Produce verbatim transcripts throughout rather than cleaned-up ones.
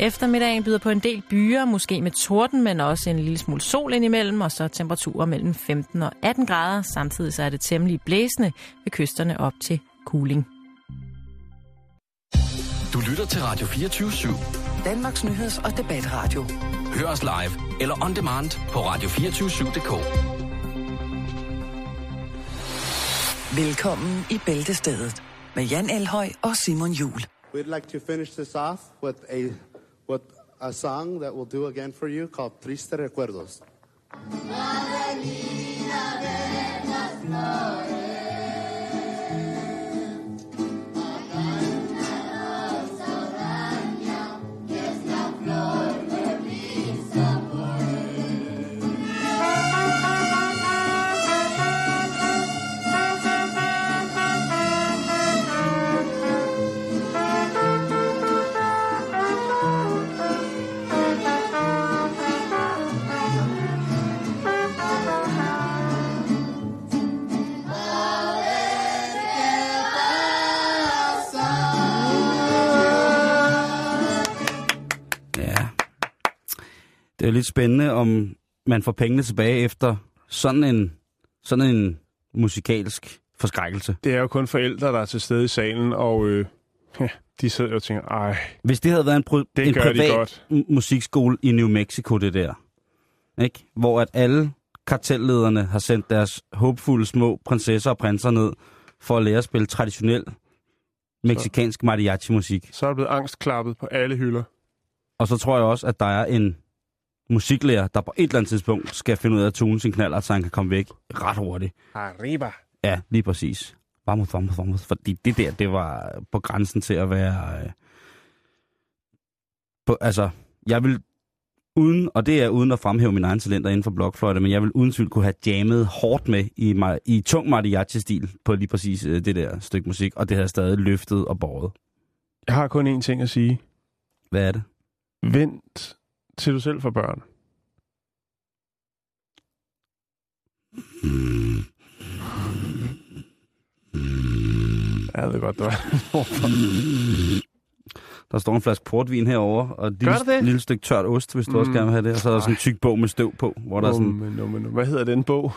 Eftermiddagen byder på en del byer, måske med torden, men også en lille smule sol indimellem, og så temperaturer mellem femten og atten grader. Samtidig så er det temmelig blæsende ved kysterne op til kuling. Du lytter til Radio fireogtyve syv, Danmarks nyheds- og debatradio. Hør os live eller on demand på radio to fire syv punktum d k. Velkommen i Bæltestedet med Jan Elhøj og Simon Jul. We'd like to finish this off with a with a song that we'll do again for you called Triste Recuerdos. Det er lidt spændende, om man får pengene tilbage efter sådan en, sådan en musikalsk forskrækkelse. Det er jo kun forældre, der er til stede i salen, og øh, ja, de sidder jo og tænker, ej. Hvis det havde været en, pro- en privat musikskole i New Mexico, det der, ikke? Hvor at alle kartellederne har sendt deres håbfulde små prinsesser og prinser ned for at lære at spille traditionel mexicansk mariachi-musik. Så er der blevet angstklappet på alle hylder. Og så tror jeg også, at der er en musiklærer, der på et eller andet tidspunkt skal finde ud af at tune sin knallert, så han kan komme væk ret hurtigt. Arriba. Ja, lige præcis. Vamos, vamos, vamos. Fordi det der, det var på grænsen til at være... Øh, på, altså, jeg vil uden, og det er uden at fremhæve mine egne talenter inden for blokfløjte, men jeg vil uden tvivl kunne have jammet hårdt med i, i tung mariachi-stil på lige præcis øh, det der stykke musik, og det havde stadig løftet og båret. Jeg har kun én ting at sige. Hvad er det? Vent... til du selv for børn. Ja, det er godt, det var. Der står en flaske portvin herover og et lille, lille stykke tørt ost, hvis du mm. også gerne vil have det. Og så er der sådan en tyk bog med støv på. Hvor der oh, er sådan... men, oh, men, oh. Hvad hedder den bog?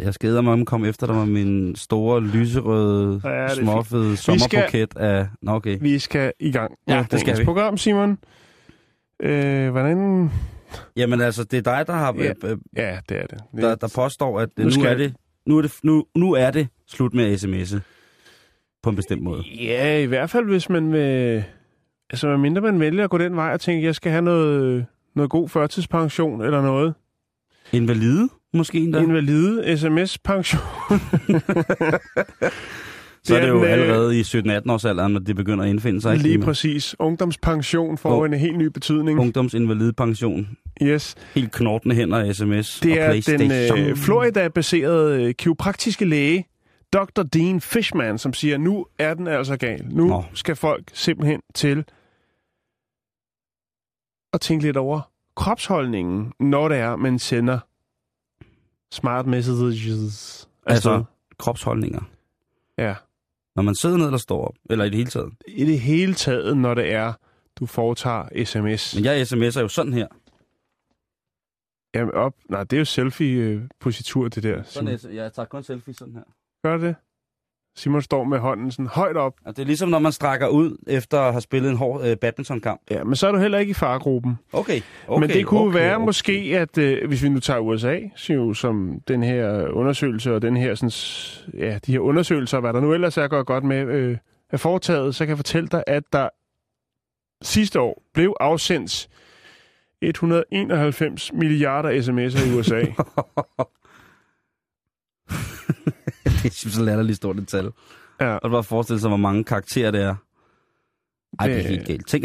Jeg skæder mig om at komme efter dig med min store, lyserøde, ja, småfede sommerbuket skal... af... Nå, okay. Vi skal i gang. Ja, ja det skal vi. Program, Simon. Øh, hvordan... Jamen altså, det er dig, der har... Ja, øh, ja det er det. Der, der påstår, at nu, nu, skal... er det, nu, er det, nu, nu er det slut med sms'e. På en bestemt måde. Ja, i hvert fald, hvis man vil... Altså, hvad mindre man vælger at gå den vej og tænke, jeg skal have noget, noget god førtidspension eller noget. Invalide, måske endda? Invalide sms-pension. Så er det jo den, allerede i sytten atten års alderen, at det begynder at indfinde sig. Lige præcis. Ungdomspension får oh. en helt ny betydning. Ungdomsinvalidepension. Yes. Helt knortende hænder, sms det og PlayStation. Det er den øh, Florida-baserede øh, kiropraktiske læge, doktor Dean Fishman, som siger, nu er den altså gal. Nu Nå. skal folk simpelthen til at tænke lidt over kropsholdningen, når det er, man sender smart messages. Altså, altså kropsholdninger. Ja. Når man sidder ned eller står op, eller i det hele taget? I det hele taget, når det er, du foretager sms. Men jeg sms'er jo sådan her. Jamen op. Nej, det er jo selfie-positur, det der. Sådan et, jeg tager kun selfie sådan her. Gør det. Simon står med hånden sådan højt op. Og det er ligesom, når man strækker ud efter at have spillet en hård øh, badmintonkamp. Ja, men så er du heller ikke i faregruppen. Okay, okay. Men det kunne okay, være okay. måske, at øh, hvis vi nu tager U S A, jo, som den her undersøgelse og den her, sådan, ja, de her undersøgelser, hvad der nu ellers er gået godt med, øh, er foretaget, så kan jeg fortælle dig, at der sidste år blev afsendt et hundrede og enoghalvfems milliarder sms'er i U S A. Det er så latterligt stort et tal. Ja. Og bare forestille sig, hvor mange karakterer det er. Ej, det er helt galt. Tænk,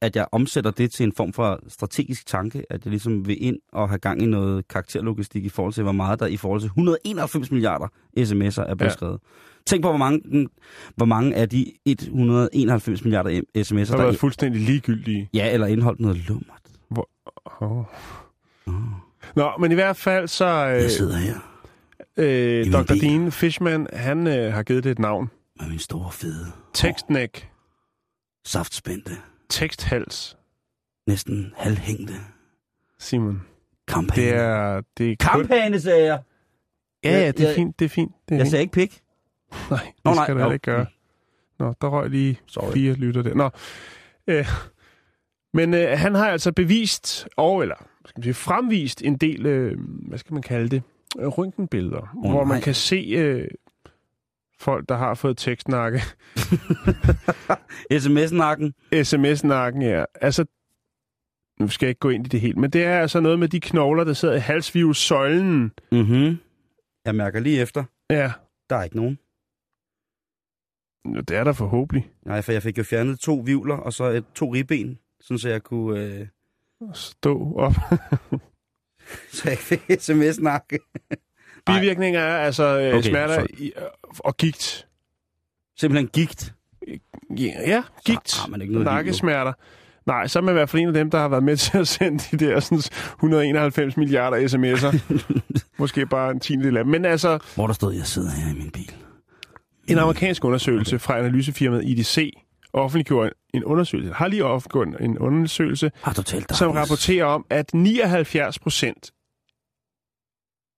at jeg omsætter det til en form for strategisk tanke, at jeg ligesom vil ind og have gang i noget karakterlogistik i forhold til, hvor meget der i forhold til et hundrede og enoghalvfems milliarder sms'er er beskrevet. Ja. Tænk på, hvor mange, hvor mange af de et hundrede og enoghalvfems milliarder sms'er, der, der er været fuldstændig ligegyldige. Ja, eller indholdt noget lummert. Hvor... Oh. Oh. Nå, men i hvert fald så... Øh... Jeg sidder her. Øh, doktor Dean Fishman, han øh, har givet det et navn. Med min store fede. Tekstnæk. Saftspændte. Teksthals. næsten halvhængte. Simon. Kampagne. Det er... Det er kampagne, sagde jeg. Ja, ja, det er jeg, fint, det er fint. Det er jeg fint. Sagde ikke pik. Nej, det Nå, skal nej. du ikke gøre. Nå, der røg lige Sorry. fire lytter der. Nå. Øh, men øh, han har altså bevist, og, eller skal man sige, fremvist en del, øh, hvad skal man kalde det, røntgenbilleder, oh, hvor nej. man kan se... Øh, folk, der har fået tekstnakke. S M S-nakken. S M S-nakken, ja. Altså, nu skal jeg ikke gå ind i det helt, men det er altså noget med de knogler, der sidder i halsvirvelsøjlen. Mhm. Jeg mærker lige efter. Ja. Der er ikke nogen. Jo, det er der forhåbentlig. Nej, for jeg fik jo fjernet to virvler, og så et, to ribben, sådan så jeg kunne... Øh... Stå op. Så jeg fik S M S-nakke. Bivirkninger er altså okay, smerter så... i, og gigt. Simpelthen gigt? Ja, ja gigt. Nakkesmerter. Nej, så er man i hvert fald en af dem, der har været med til at sende de der sådan, et hundrede og enoghalvfems milliarder sms'er. Måske bare en tiendedel af dem. Men altså... Hvor der stod, jeg sidder her i min bil. En amerikansk undersøgelse fra analysefirmaet I D C offentliggjorde en undersøgelse, har lige offentliggjort en undersøgelse, som rapporterer om, at nioghalvfjerds procent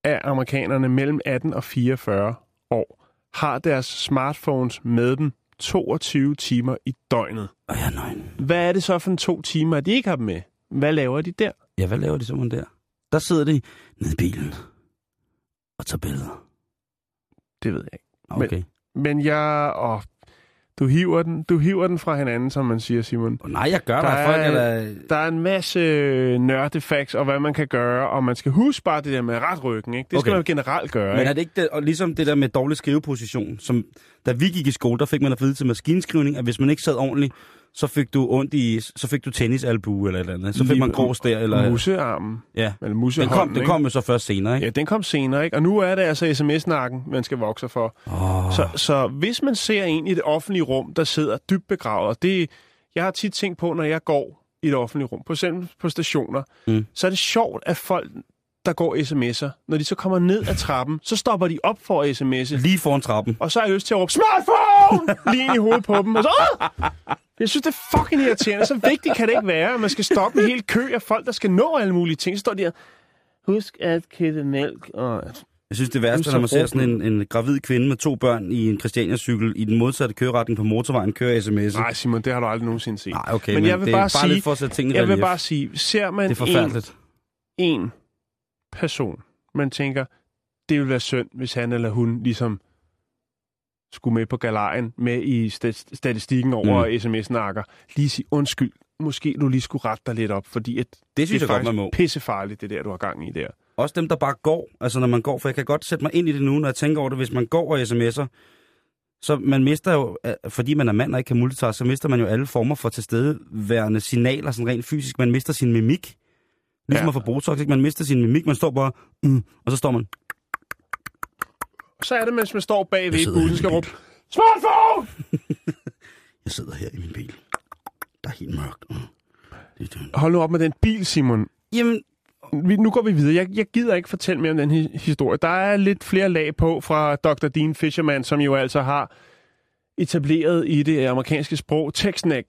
af amerikanerne mellem atten og fireogfyrre år, har deres smartphones med dem toogtyve timer i døgnet. Oh, ja, nej. Hvad er det så for en to timer, at de ikke har dem med? Hvad laver de der? Ja, hvad laver de sådan der? Der sidder de nede i bilen og tager billeder. Det ved jeg ikke. Okay. Men, men jeg... Åh, du, hiver den, du hiver den fra hinanden, som man siger, Simon. Oh, nej, jeg gør der mig. Folk er, eller... Der er en masse nørdefacts og hvad man kan gøre, og man skal huske bare det der med retryggen. Ikke? Det okay. skal man jo generelt gøre. Men er det ikke det, og ligesom det der med dårlig skriveposition, som da vi gik i skole, der fik man at vide til maskinskrivning, at hvis man ikke sad ordentligt, så fik du ondt i, så fik du tennisalbue eller et eller andet. Så fik Lige, man grus der eller musearmen. Ja. Eller musehånden. Den kom, det kom jo så først senere, ikke? Ja, den kom senere, ikke? Og nu er det altså S M S-nakken, man skal vokse for. Oh. Så, så hvis man ser en i det offentlige rum, der sidder dybt begravet, det jeg har tit tænkt på, når jeg går i det offentlige rum, på eksempel på stationer, mm. så er det sjovt, at folk der går sms'er, når de så kommer ned ad trappen, så stopper de op for sms'er. Lige foran trappen. Og så er jeg lyst til at råbe, smartphone! Lige ind i hovedet på dem. Og så, åh! Jeg synes, det er fucking irriterende. Så vigtigt kan det ikke være, at man skal stoppe en hel kø af folk, der skal nå alle mulige ting. Så står de her, husk at købe mælk. Og... Jeg synes, det værste, når man ser sådan en, en gravid kvinde med to børn i en Christiania-cykel i den modsatte køreretning på motorvejen, kører sms'er. Nej, Simon, det har du aldrig nogensinde set. Nej, okay, men, men jeg vil det bare, sige, bare at jeg relief. vil bare sige, ser man en, en person, man tænker, det ville være synd, hvis han eller hun ligesom... skulle med på galejen, med i statistikken over mm. sms-nakker, lige sige, undskyld, måske du lige skulle rette dig lidt op, fordi at det, synes det er jeg faktisk godt, pissefarligt, det der, du har gang i der. Også dem, der bare går, altså når man går, for jeg kan godt sætte mig ind i det nu, når jeg tænker over det, hvis man går og sms'er, så man mister jo, fordi man er mand og ikke kan multitaske, så mister man jo alle former for tilstedeværende signaler, sådan rent fysisk, man mister sin mimik, ligesom ja. at få botox, ikke? Man mister sin mimik, man står bare, mm, og så står man... Så er det, mens man står bagved i bussen, skal råbe, smartphone! Jeg sidder her i min bil. Der er helt mørkt. Det er Hold nu op med den bil, Simon. Jamen... Vi, nu går vi videre. Jeg, jeg gider ikke fortælle mere om den hi- historie. Der er lidt flere lag på fra doktor Dean Fishman, som jo altså har etableret i det amerikanske sprog tekstsnak.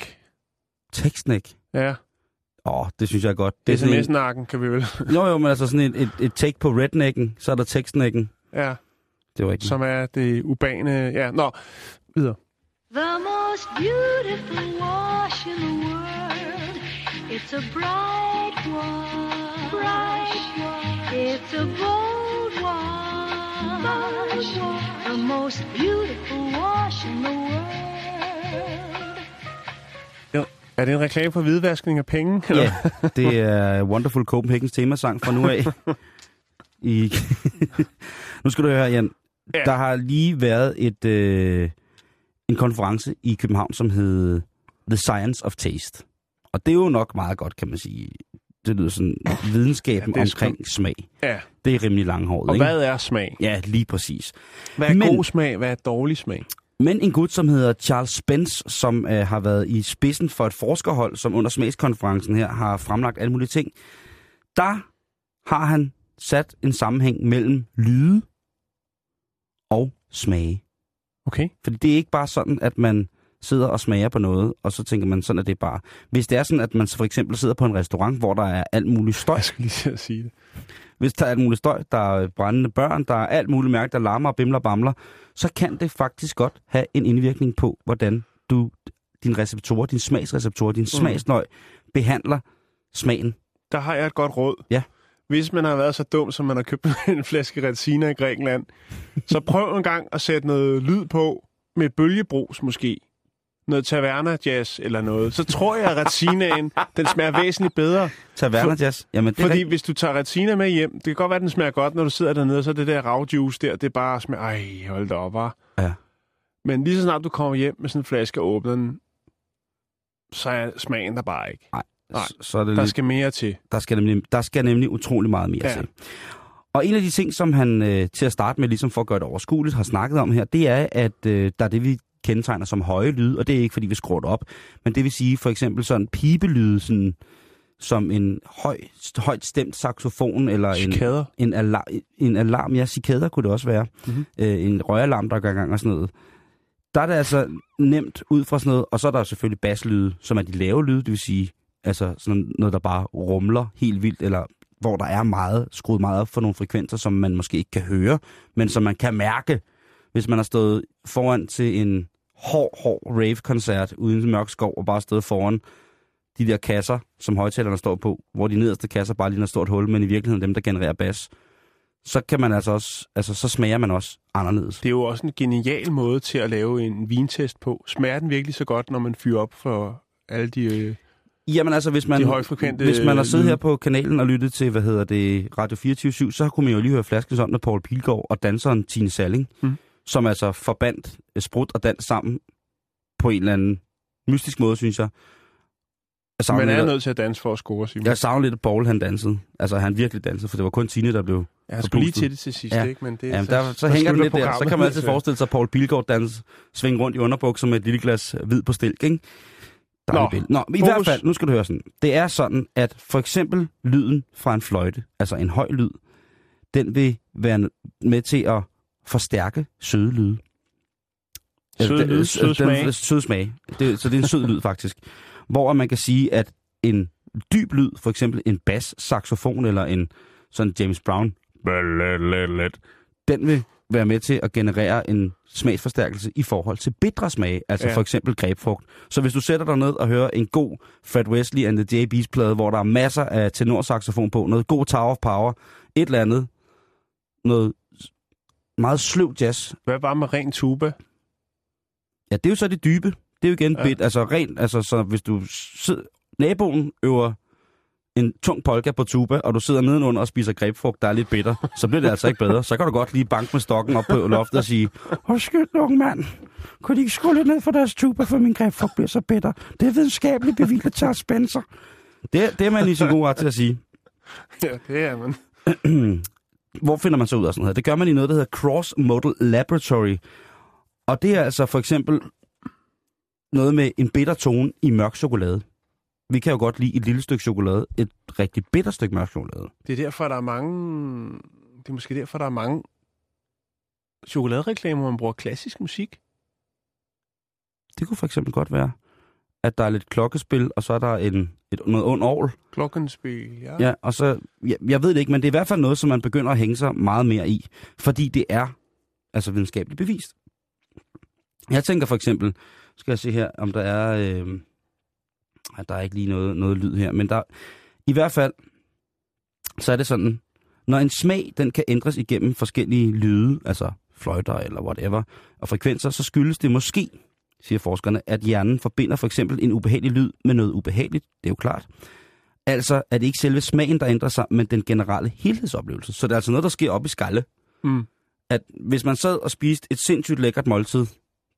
Tekstsnak? Ja. Åh, oh, det synes jeg er godt. Det er S M S-nakken, en... kan vi vel? Jo, jo, men altså sådan et, et, et take på rednecken, så er der tekstsnakken. Ja. Det var ikke som er det urbane... Ja, nå, videre. The most beautiful wash in the world. It's a bright wash. Bright wash. It's a bold wash. Bold wash. The most beautiful wash in the world. Ja. Er det en reklame for hvidvaskning af penge? Eller? Ja, det er Wonderful Copenhagen's temasang fra nu af. I... nu skal du høre, Jan. Ja. Der har lige været et øh, en konference i København, som hed The Science of Taste. Og det er jo nok meget godt, kan man sige. Det lyder sådan videnskaben ja, omkring sku... smag. Ja. Det er rimelig langhåret, og ikke? Og hvad er smag? Ja, lige præcis. Hvad er men, god smag? Hvad er dårlig smag? Men en gut, som hedder Charles Spence, som øh, har været i spidsen for et forskerhold, som under smagskonferencen her har fremlagt alle mulige ting. Der har han sat en sammenhæng mellem lyde og smage. Okay. Fordi det er ikke bare sådan, at man sidder og smager på noget, og så tænker man, sådan er det bare. Hvis det er sådan, at man for eksempel sidder på en restaurant, hvor der er alt muligt støj. Jeg skal lige sige det. Hvis der er alt muligt støj, der er brændende børn, der er alt muligt mærke, der larmer og bimler og bamler, så kan det faktisk godt have en indvirkning på, hvordan du, dine receptorer, dine smagsreceptorer, din mm. smagsløg behandler smagen. Der har jeg et godt råd. Ja. Hvis man har været så dum, som man har købt en flaske Retsina i Grækenland, så prøv en gang at sætte noget lyd på med bølgebrus måske. Noget taverna-jazz eller noget. Så tror jeg, at Retsinaen, den smager væsentligt bedre. Taverna-jazz? Jamen, det Fordi kan... hvis du tager Retsina med hjem, det kan godt være, den smager godt, når du sidder dernede, og så det der ravjuice der, det bare smager... Ej, hold da op, var. Ja. Men lige så snart du kommer hjem med sådan en flaske og åbner den, så er smagen der bare ikke. Nej. Nej, så er det der lidt, skal mere til. Der skal nemlig, der skal nemlig utrolig meget mere ja. til. Og en af de ting, som han øh, til at starte med, ligesom for at gøre det overskueligt, har snakket om her, det er, at øh, der er det, vi kendetegner som høje lyde, og det er ikke, fordi vi skruer det op, men det vil sige for eksempel sådan pibelyde, sådan, som en høj, højt stemt saxofon, eller en, en, alarm, en alarm, ja, cikader kunne det også være, mm-hmm. øh, en røgalarm, der gør gang og sådan noget. Der er det altså nemt ud fra sådan noget, og så er der selvfølgelig baslyde, som er de lave lyde, det vil sige, altså sådan noget, der bare rumler helt vildt, eller hvor der er meget, skruet meget op for nogle frekvenser, som man måske ikke kan høre, men som man kan mærke, hvis man har stået foran til en hård, hård rave-koncert uden mørk skov, og bare stået foran de der kasser, som højttalerne står på, hvor de nederste kasser bare ligner et stort hul, men i virkeligheden dem, der genererer bas, så kan man altså også, altså så smager man også anderledes. Det er jo også en genial måde til at lave en vintest på. Smager den virkelig så godt, når man fyrer op for alle de... Øh Jamen altså, hvis man, hvis man har siddet her på kanalen og lyttet til, hvad hedder det, Radio fireogtyve syv, så kunne man jo lige høre Flaskens Ånd med Poul Pilgaard og danseren Tine Salling, mm. som altså forbandt sprut og dans sammen på en eller anden mystisk måde, synes jeg. jeg man er lidt, nødt til at danse for at score, Simon. Jeg savner lidt, at Poul han dansede. Altså, han virkelig dansede, for det var kun Tine, der blev... Jeg skulle lige til det til sidst, ja. ikke? Men det, Jamen, der, så, så, så hænger det lidt der. Så kan man altid forestille sig, at Poul Pilgaard danser, svinge rundt i underbukser med et lille glas hvid på stilk, ikke? Nå, Nå, i fokus. hvert fald, nu skal du høre sådan. Det er sådan, at for eksempel lyden fra en fløjte, altså en høj lyd, den vil være med til at forstærke søde lyde. Søde lyd, søde smag. Søde smag. Det, så det er en sød lyd faktisk. Hvor man kan sige, at en dyb lyd, for eksempel en bass saxofon eller en sådan James Brown, den vil være med til at generere en smagsforstærkelse i forhold til bitre smage, altså ja. for eksempel grebfrugt. Så hvis du sætter dig ned og hører en god Fred Wesley and the Jay Bees plade, hvor der er masser af tenorsaxofon på, noget god Tower of Power, et eller andet, noget meget sløv jazz. Hvad var med ren tuba? Ja, det er jo så det dybe. Det er jo igen ja. bit, altså ren, altså så hvis du sidder, naboen øver en tung polka på tuba, og du sidder nedenunder og spiser grebfrugt, der er lidt bitter, så bliver det altså ikke bedre. Så kan du godt lige banke med stokken op på loftet og sige, undskyld, unge mand, kunne de ikke skrue lidt ned for deres tuba, for min grebfrugt bliver så bitter? Det er videnskabeligt bevildet af Charles Spence. Det, det er man lige så god ret til at sige. Ja, det er man. Hvor finder man så ud af sådan noget? Det gør man i noget, der hedder Cross Modal Laboratory. Og det er altså for eksempel noget med en bitter tone i mørk chokolade. Vi kan jo godt lide et lille stykke chokolade, et rigtig bitter stykke mørk chokolade. Det er derfor, der er mange... Det er måske derfor, der er mange chokoladereklamer, hvor man bruger klassisk musik. Det kunne for eksempel godt være, at der er lidt klokkespil, og så er der en, et, noget ond orgel. Klokkespil, ja. Ja, og så... Ja, jeg ved det ikke, men det er i hvert fald noget, som man begynder at hænge sig meget mere i. Fordi det er altså videnskabeligt bevist. Jeg tænker for eksempel... Skal jeg se her, om der er... Øh, Der er ikke lige noget, noget lyd her, men der, i hvert fald, så er det sådan, når en smag, den kan ændres igennem forskellige lyde, altså fløjter eller whatever, og frekvenser, så skyldes det måske, siger forskerne, at hjernen forbinder for eksempel en ubehagelig lyd med noget ubehageligt, det er jo klart. Altså er det ikke selve smagen, der ændrer sig, men den generelle helhedsoplevelse. Så det er altså noget, der sker op i skalle. Mm. At hvis man sad og spiste et sindssygt lækkert måltid,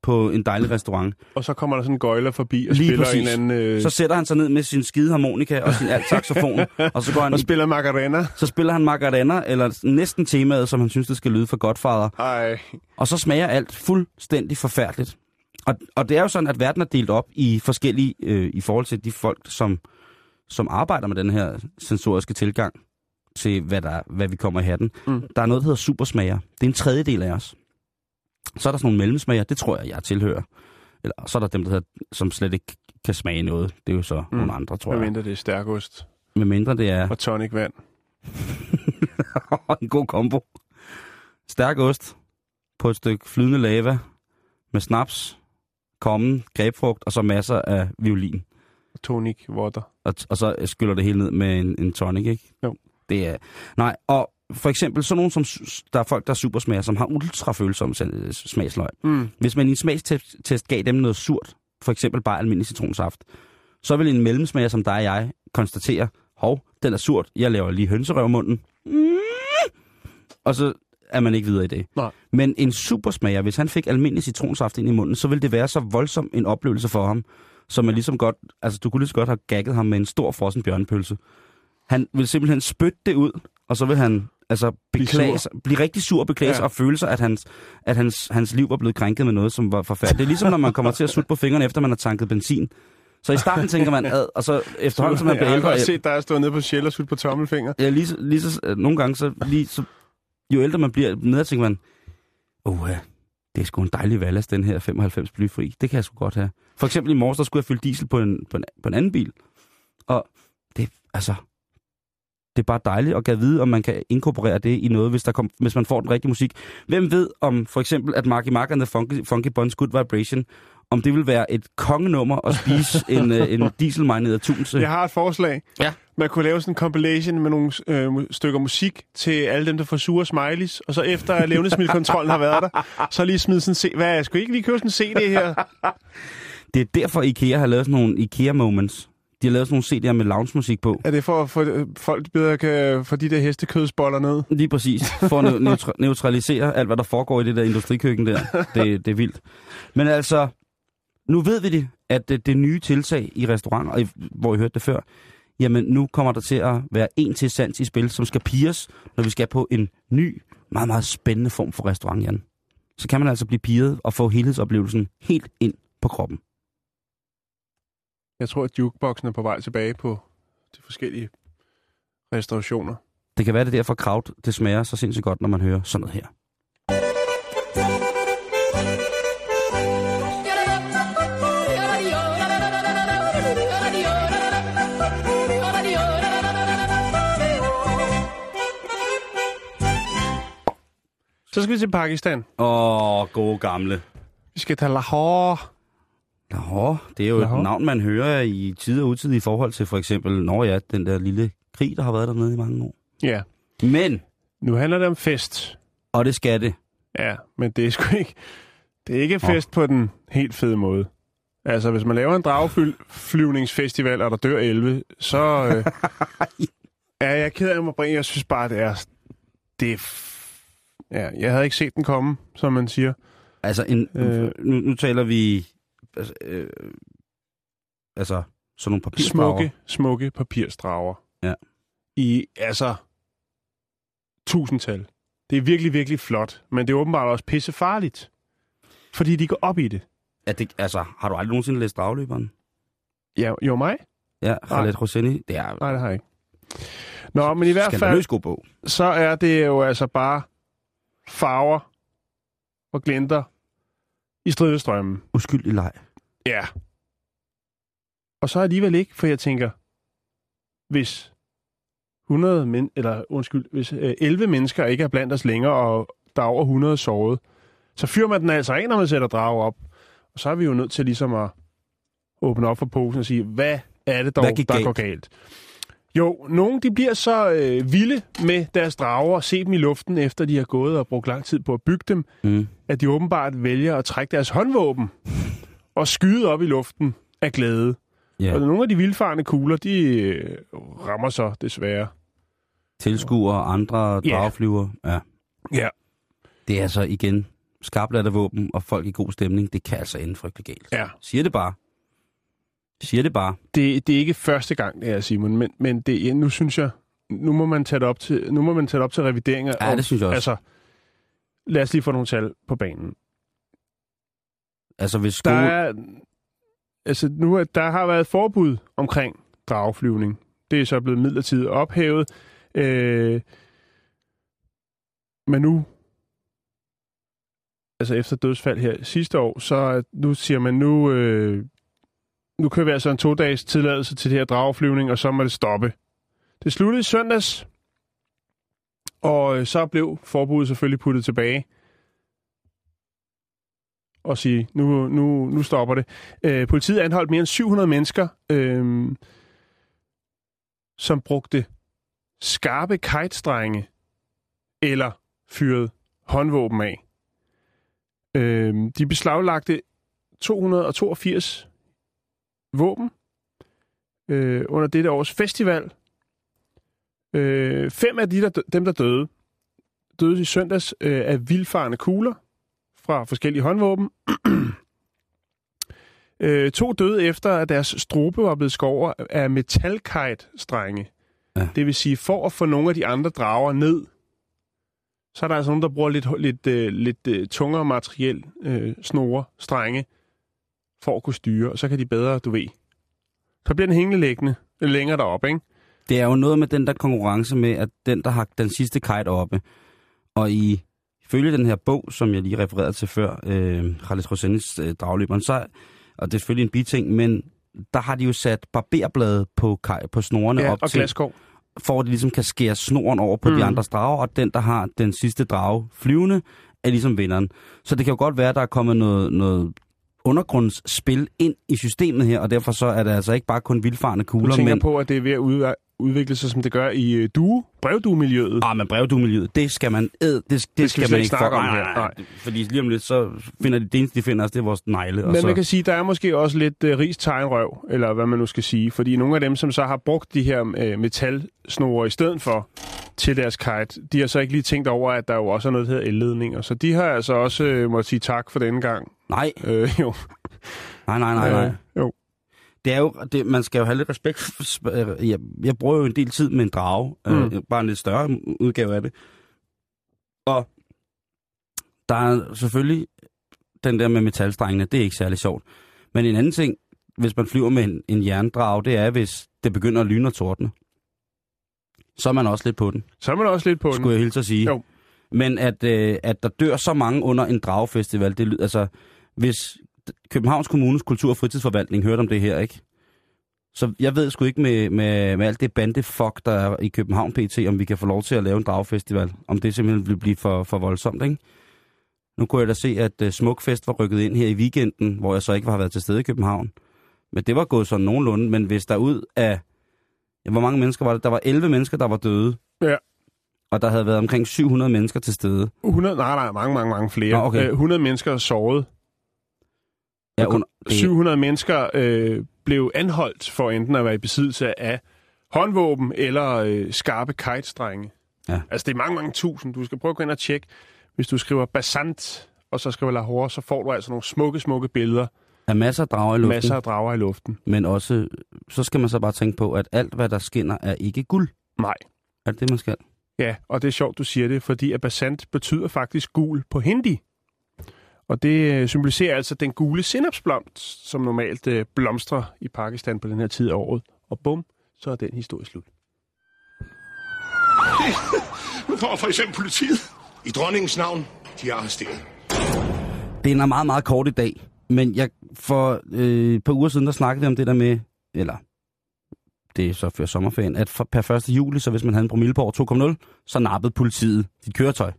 på en dejlig restaurant. Og så kommer der sådan en gøjler forbi og lige spiller præcis. en anden... Øh... Så sætter han sig ned med sin skide harmonika og sin alt-saxofon, og så går han... Og spiller Macarena. Så spiller han Macarena, eller næsten temaet, som han synes, det skal lyde for Godfather. Ej. Og så smager alt fuldstændig forfærdeligt. Og, og det er jo sådan, at verden er delt op i forskellige... Øh, i forhold til de folk, som, som arbejder med den her sensoriske tilgang til, hvad, der, hvad vi kommer i hatten. Mm. Der er noget, der hedder supersmager. Det er en tredjedel af os. Så er der sådan nogle mellemsmager, det tror jeg, jeg tilhører. Eller så er der dem, der hedder, som slet ikke kan smage noget. Det er jo så mm. nogle andre, tror jeg. Med mindre det er stærkost. Med mindre det er... Og tonic vand. En god kombo. Stærk ost på et stykke flydende lava med snaps, kommen, grebfrugt og så masser af violin. Tonic water. Og, t- og så skyller det hele ned med en, en tonic, ikke? Jo. Det er... Nej, og... For eksempel så nogen, som der er folk, der er supersmager, som har ultrafølsomme smagsløg. Mm. Hvis man i en smagstest gav dem noget surt, for eksempel bare almindelig citronsaft, så vil en mellemsmager som dig og jeg konstatere, hov, den er surt, jeg laver lige hønserøvmunden. Mm. Og så er man ikke videre i det. Nej. Men en supersmager, hvis han fik almindelig citronsaft ind i munden, så ville det være så voldsom en oplevelse for ham, som man ligesom godt, altså du kunne lige så godt have gagget ham med en stor frossen bjørnepølse. Han vil simpelthen spytte det ud, og så vil han... Altså, beklage sig, blive rigtig sur og beklage sig, ja. Og føle sig, at, hans, at hans, hans liv var blevet krænket med noget, som var forfærdeligt. Det er ligesom, når man kommer til at sutte på fingrene, efter man har tanket benzin. Så i starten tænker man ad, og så efterhånden, som man bliver ældre... Jeg har godt set dig stå nede på Shell og sutte på tommelfinger. Ja, lige, lige så, nogle gange, så, lige, så, jo ældre man bliver nede, tænker man, åh, det er sgu en dejlig Wallas, den her femoghalvfems blyfri. Det kan jeg sgu godt have. For eksempel i morges, der skulle jeg fylde diesel på en, på en, på en anden bil. Og det, altså... Det er bare dejligt at gad vide, om man kan inkorporere det i noget, hvis, der kom, hvis man får den rigtige musik. Hvem ved om for eksempel, at Marky Mark and the Funky, Funky Bunch Good Vibration, om det vil være et kongenummer at spise en, en dieselmarineret tunse? Jeg har et forslag. Ja. Man kunne lave sådan en compilation med nogle øh, stykker musik til alle dem, der får sure smileys, og så efter at levnedsmiddelkontrollen har været der, så lige smide sådan en C D. Hvad, jeg skulle ikke lige købe sådan en C D her? Det er derfor IKEA har lavet sådan nogle IKEA-moments. De har lavet sådan nogle C D'er med lounge-musik på. Er det for at få folk bedre kan få de der hestekødsboller ned? Lige præcis. For at neutra- neutralisere alt, hvad der foregår i det der industrikøkken der. Det, det er vildt. Men altså, nu ved vi det, at det, det nye tiltag i restauranter, og i, hvor I hørte det før, jamen nu kommer der til at være en til sans i spil, som skal pires, når vi skal på en ny, meget, meget spændende form for restaurant, Jan. Så kan man altså blive piret og få helhedsoplevelsen helt ind på kroppen. Jeg tror, at jukeboxen er på vej tilbage på de forskellige restaurationer. Det kan være, det derfor kraut, det smager så sindssygt godt, når man hører sådan noget her. Så skal vi til Pakistan. Åh, oh, gode gamle. Vi skal til Lahore. Lahore, det er jo Lahore. Et navn, man hører i tid og utid i forhold til for eksempel Norge, ja, den der lille krig, der har været dernede i mange år. Ja. Men! Nu handler det om fest. Og det skal det. Ja, men det er sgu ikke... Det er ikke fest oh. på den helt fede måde. Altså, hvis man laver en drageflyvningsfestival, og der dør elleve, så... Øh, ja, jeg er ked af mig, Brie. Jeg synes bare, det er... Det er f... Ja, jeg havde ikke set den komme, som man siger. Altså, en, øh, nu, nu taler vi... Altså, øh, altså sådan nogle papirstrager. Smukke, smukke papirstrager. Ja. I, altså, tusindtal. Det er virkelig, virkelig flot, men det er åbenbart også pissefarligt, fordi de går op i det. Ja, det, altså, har du aldrig nogensinde læst Dragløberen? Ja, jo mig? Ja, Khaled Hosseini. Det er... Nej, det har jeg ikke. Nå, så, men i hvert fald, så er det jo altså bare farver og glinter i stridestrømmen. Uskyldig leg. Ja. Og så alligevel ikke, for jeg tænker, hvis hundrede men, eller undskyld, hvis øh, elleve mennesker ikke er blandt os længere, og der er over hundrede såret, så fyrer man den altså af, når man sætter drage op. Og så er vi jo nødt til ligesom at åbne op for posen og sige, hvad er det dog, der galt? går galt? Jo, nogen de bliver så øh, vilde med deres drager og set dem i luften, efter de har gået og brugt lang tid på at bygge dem, mm. at de åbenbart vælger at trække deres håndvåben og skyde op i luften af glæde. Yeah. Og nogle af de vildfarende kugler, de øh, rammer så desværre tilskuer og andre drageflyver. Yeah. Ja. Ja. Det er altså igen skarpladt våben og folk i god stemning, det kan altså ende frygtelig galt. Ja. Siger det bare. Siger det bare. Det, det er ikke første gang, det er, Simon, men, men det, nu synes jeg, nu må man tage det op til, nu må man tage det op til revideringer. Ja, det synes jeg også. Altså, lad os lige få nogle tal på banen. Altså, hvis skole... der er, altså nu, der har været forbud omkring drageflyvning. Det er så blevet midlertidigt ophævet. Øh, men nu altså efter dødsfald her sidste år, så nu siger man, nu, øh, nu køber jeg altså en to-dages tilladelse til det her drageflyvning, og så må det stoppe. Det sluttede i søndags, og så blev forbuddet selvfølgelig puttet tilbage og sige, nu, nu, nu stopper det. Øh, politiet anholdt mere end syv hundrede mennesker, øh, som brugte skarpe kitestrenge eller fyrede håndvåben af. Øh, de beslaglagte to hundrede og toogfirs våben øh, under dette års festival. Øh, fem af de, der, dem, der døde, døde i søndags øh, af vildfarende kugler fra forskellige håndvåben. øh, to døde efter, at deres strobe var blevet skåret af metalkite-strenge. Ja. Det vil sige, for at få nogle af de andre drager ned, så er der altså nogen, der bruger lidt, lidt, øh, lidt øh, tungere materiel, øh, snore, strenge, for at kunne styre, og så kan de bedre, du ved. Så bliver den hængelæggende længere deroppe, ikke? Det er jo noget med den der konkurrence med, at den, der har den sidste kite oppe, og i følge den her bog, som jeg lige refererede til før, øh, Khaled Hosseinis øh, Dragløberen, så, og det er selvfølgelig en biting, men der har de jo sat barberblade på, på snorene, ja, op og til, glaskov, for at de ligesom kan skære snoren over på mm. de andre drager, og den, der har den sidste drage flyvende, er ligesom vinderen. Så det kan jo godt være, at der er kommet noget, noget undergrundsspil ind i systemet her, og derfor så er det altså ikke bare kun vildfarende kugler. Du tænker men... på, at det er ved at ud... udvikle sig, som det gør i due, brevduemiljøet. Ah, men brevduemiljøet, det skal man æd, det, det, det skal man ikke snakke om her. Nej, nej. Fordi lige om lidt, så finder de det eneste, de finder os, det er vores negle. Men og så... man kan sige, der er måske også lidt uh, rigs tegnrøv, eller hvad man nu skal sige, fordi nogle af dem, som så har brugt de her uh, metalsnore i stedet for til deres kite, de har så ikke lige tænkt over, at der jo også er noget, der hedder elledning, og så de har altså også uh, måtte sige tak for denne gang. Nej. Øh, jo. Nej, nej, nej, nej. Øh, jo. Det er jo, det, man skal jo have lidt respekt. Jeg, jeg bruger jo en del tid med en drage. Mm. Øh, bare en lidt større udgave af det. Og der er selvfølgelig den der med metalstrengene. Det er ikke særlig sjovt. Men en anden ting, hvis man flyver med en, en jerndrage, det er, hvis det begynder at lyne og tordne. Så er man også lidt på den. Så er man også lidt på den. Skulle jeg hilse at sige. Jo. Men at, øh, at der dør så mange under en dragefestival, det lyder altså... Hvis... Københavns Kommunes Kultur- og Fritidsforvaltning hørte om det her, ikke? Så jeg ved sgu ikke med, med, med alt det bandefuck, der er i København P T, om vi kan få lov til at lave en dragefestival. Om det simpelthen vil blive for, for voldsomt, ikke? Nu kunne jeg da se, at uh, Smukfest var rykket ind her i weekenden, hvor jeg så ikke har været til stede i København. Men det var gået sådan nogenlunde. Men hvis der ud af... Ja, hvor mange mennesker var det? Der var elleve mennesker, der var døde. Ja. Og der havde været omkring syv hundrede mennesker til stede. hundrede? Nej, nej, mange, mange, mange flere. Nå, okay. øh, hundrede mennesker sårede. Ja, under, det... syv hundrede mennesker øh, blev anholdt for enten at være i besiddelse af håndvåben eller øh, skarpe kitestrenge. Ja. Altså, det er mange, mange tusind. Du skal prøve at gå ind og tjekke. Hvis du skriver Basant, og så skriver Lahore, så får du altså nogle smukke, smukke billeder. Af masser af drager i luften. Masser af drager i luften. Men også, så skal man så bare tænke på, at alt, hvad der skinner, er ikke guld. Nej. Er det det, man skal? Ja, og det er sjovt, du siger det, fordi at Basant betyder faktisk gul på hindi. Og det symboliserer altså den gule sennepsblomst, som normalt øh, blomstrer i Pakistan på den her tid af året. Og bum, så er den historie slut. Nu kommer for eksempel politiet i dronningens navn. De er arresteret. Det er en meget, meget kort i dag. Men jeg for øh, et par uger siden, der snakkede jeg om det der med, eller det er så før sommerferien, at for, per første juli, så hvis man havde en promille på over to komma nul, så nappede politiet dit køretøj.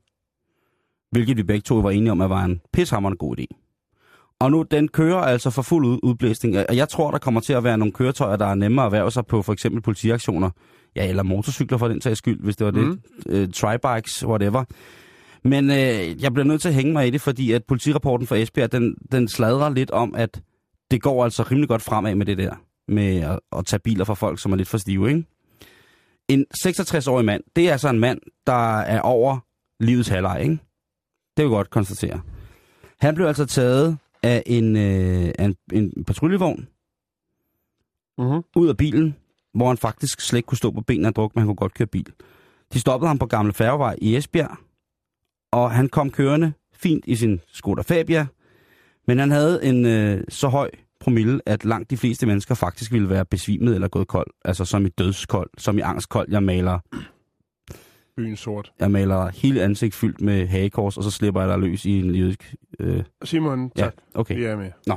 Hvilket vi begge to var enige om, at var en pishammerende god idé. Og nu, den kører altså for fuld udblæsning. Og jeg tror, der kommer til at være nogle køretøjer, der er nemmere at erhverve sig på for eksempel politiaktioner. Ja, eller motorcykler for den sags skyld, hvis det var det. Mm. Øh, tribikes, whatever. Men øh, jeg bliver nødt til at hænge mig i det, fordi at politirapporten fra Esbjerg, den, den sladrer lidt om, at det går altså rimelig godt fremad med det der. Med at, at tage biler fra folk, som er lidt for stive, ikke? En seksogtres-årig mand, det er altså en mand, der er over livets halvleg, ikke? Det vil jeg godt konstatere. Han blev altså taget af en, øh, en, en patruljevogn, uh-huh. ud af bilen, hvor han faktisk slet ikke kunne stå på benene og druk, men han kunne godt køre bil. De stoppede ham på Gamle Færgevej i Esbjerg, og han kom kørende fint i sin Skoda Fabia, men han havde en øh, så høj promille, at langt de fleste mennesker faktisk ville være besvimet eller gået kold, altså som i dødskold, som i angstkold, jeg maler... byen sort. Jeg maler hele ansigt fyldt med hagekors, og så slipper jeg dig løs i en jødisk... Øh... Simon, tak. Ja, okay. Vi er med. Nå.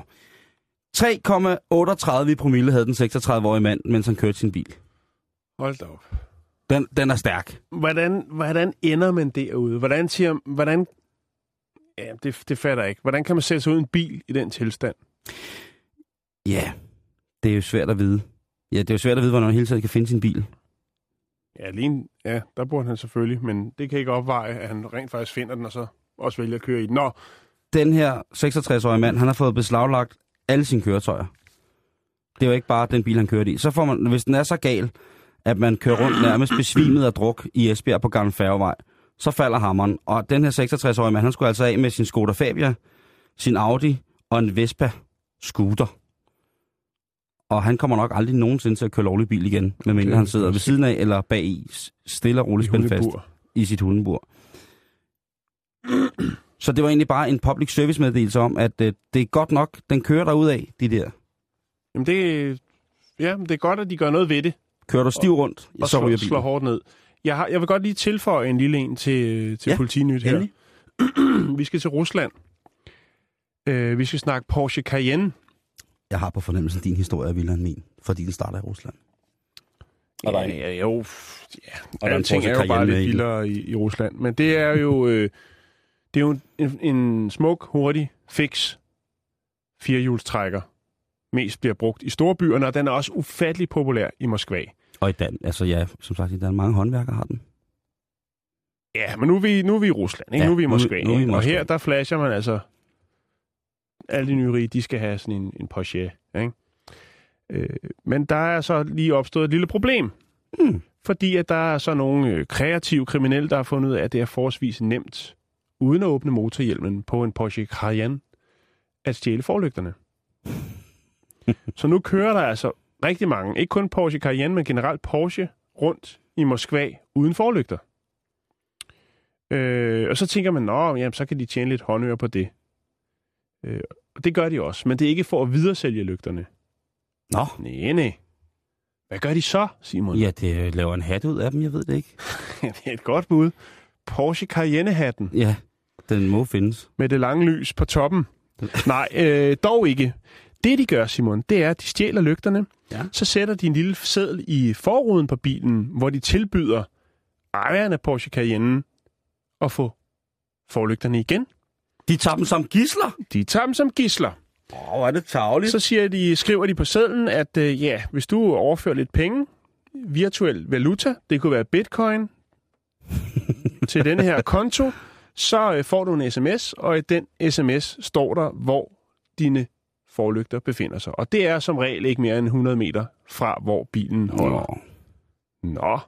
tre komma otteogtredive i promille havde den seksogtredive-årige mand, mens han kørte sin bil. Hold da op. Den, den er stærk. Hvordan, hvordan ender man derude? Hvordan siger... Hvordan... Ja, det, det fatter jeg ikke. Hvordan kan man sætte sig ud en bil i den tilstand? Ja, det er jo svært at vide. Ja, det er jo svært at vide, hvornår man hele tiden kan finde sin bil. Ja, alene, ja, der burde han selvfølgelig, men det kan ikke opveje, at han rent faktisk finder den, og så også vælger at køre i den. Nå. Den her seksogtres-årige mand, han har fået beslaglagt alle sine køretøjer. Det var ikke bare den bil, han kørte i. Så får man, hvis den er så gal, at man kører rundt nærmest besvimet af druk i Esbjerg på Gamle Færgevej, så falder hammeren. Og den her seksogtres-årige mand, han skulle altså af med sin Skoda Fabia, sin Audi og en Vespa Scooter. Og han kommer nok aldrig nogensinde til at køre lovlig bil igen, medmindre okay, han sidder ved siden af eller bag i, stille og roligt spændt fast i sit hundebur. Så det var egentlig bare en public service meddelelse om, at øh, det er godt nok, den kører derud af, de der. Jamen det, ja, det er godt, at de gør noget ved det. Kører du stiv rundt, og, og så ryger bilen. Og slår hårdt ned. Jeg, har, jeg vil godt lige tilføje en lille en til, til ja, politinyt her. Vi skal til Rusland. Øh, vi skal snakke Porsche Cayenne. Jeg har på fornemmelsen, din historie er vildere end min, fordi den starter i Rusland. Og der er en, ja, jo, ja, og der er en ting er jo bare lidt vildere i, i Rusland. Men det er jo, øh, det er jo en, en smuk, hurtig, fix firehjulstrækker. Mest bliver brugt i store byerne, og den er også ufattelig populær i Moskva. Og i Dan, altså ja, som sagt, i Dan, mange håndværkere har den. Ja, men nu er vi, nu er vi i Rusland, ikke? Ja, nu er vi i Moskva, nu, nu er vi i Moskva. Og her, der flasher man altså... Alle de nye rige, de skal have sådan en, en Porsche, ikke? Øh, men der er så lige opstået et lille problem. Mm. Fordi at der er så nogle kreative kriminelle, der har fundet ud af, at det er forholdsvis nemt, uden at åbne motorhjelmen på en Porsche Cayenne, at stjæle forlygterne. Så nu kører der altså rigtig mange, ikke kun Porsche Cayenne, men generelt Porsche, rundt i Moskva uden forlygter. Øh, og så tænker man, nå, jamen, så kan de tjene lidt håndører på det. Det gør de også, men det er ikke for at videresælge lygterne. Nå. Næh, næh. Hvad gør de så, Simon? Ja, det laver en hat ud af dem, jeg ved det ikke. Det er et godt bud. Porsche Cayenne-hatten. Ja, den må findes. Med det lange lys på toppen. Nej, øh, dog ikke. Det de gør, Simon, det er, at de stjæler lygterne. Ja. Så sætter de en lille seddel i forruden på bilen, hvor de tilbyder ejeren af Porsche Cayenne at få forlygterne igen. De tager dem som gidsler? De tager dem som gidsler. Åh, oh, er det tarveligt. Så siger de, skriver de på sedlen, at øh, ja, hvis du overfører lidt penge, virtuel valuta, det kunne være bitcoin, til denne her konto, så øh, får du en sms, og i den sms står der, hvor dine forlygter befinder sig. Og det er som regel ikke mere end hundrede meter fra, hvor bilen holder. Nå, Nå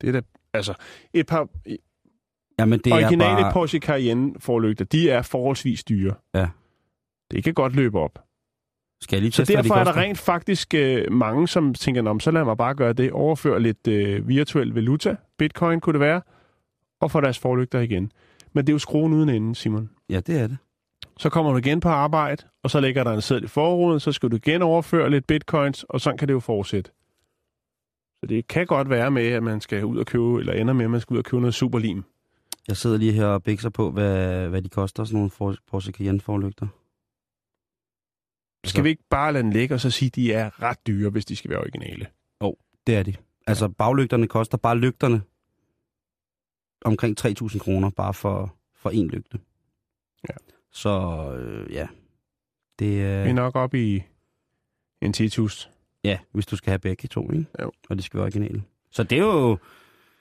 det er da... Altså, et par... Jamen, det originale er bare... Porsche Cayenne-forlygter, de er forholdsvis dyre. Ja. Det kan godt løbe op. Skal jeg lige teste, så derfor de er der rent faktisk øh, mange, som tænker, nå, så lad mig bare gøre det, overføre lidt øh, virtuel valuta, bitcoin kunne det være, og få deres forlygter igen. Men det er jo skruen uden ende, Simon. Ja, det er det. Så kommer du igen på arbejde, og så lægger der en seddel i forruden, så skal du igen overføre lidt bitcoins, og sådan kan det jo fortsætte. Så det kan godt være med, at man skal ud og købe, eller ender med, at man skal ud og købe noget superlim. Jeg sidder lige her og bikser på, hvad, hvad de koster, sådan nogle Porsche Cayenne-forlygter. Skal vi ikke bare lade den ligge og så sige, at de er ret dyre, hvis de skal være originale? Jo, oh, det er de. Altså, baglygterne koster bare lygterne omkring tre tusind kroner, bare for, for én lygte. Ja. Så, øh, ja. Det, øh... Vi er nok oppe i en ti tusind. Ja, hvis du skal have begge to, ikke? Jo. Og de skal være originale. Så det er jo...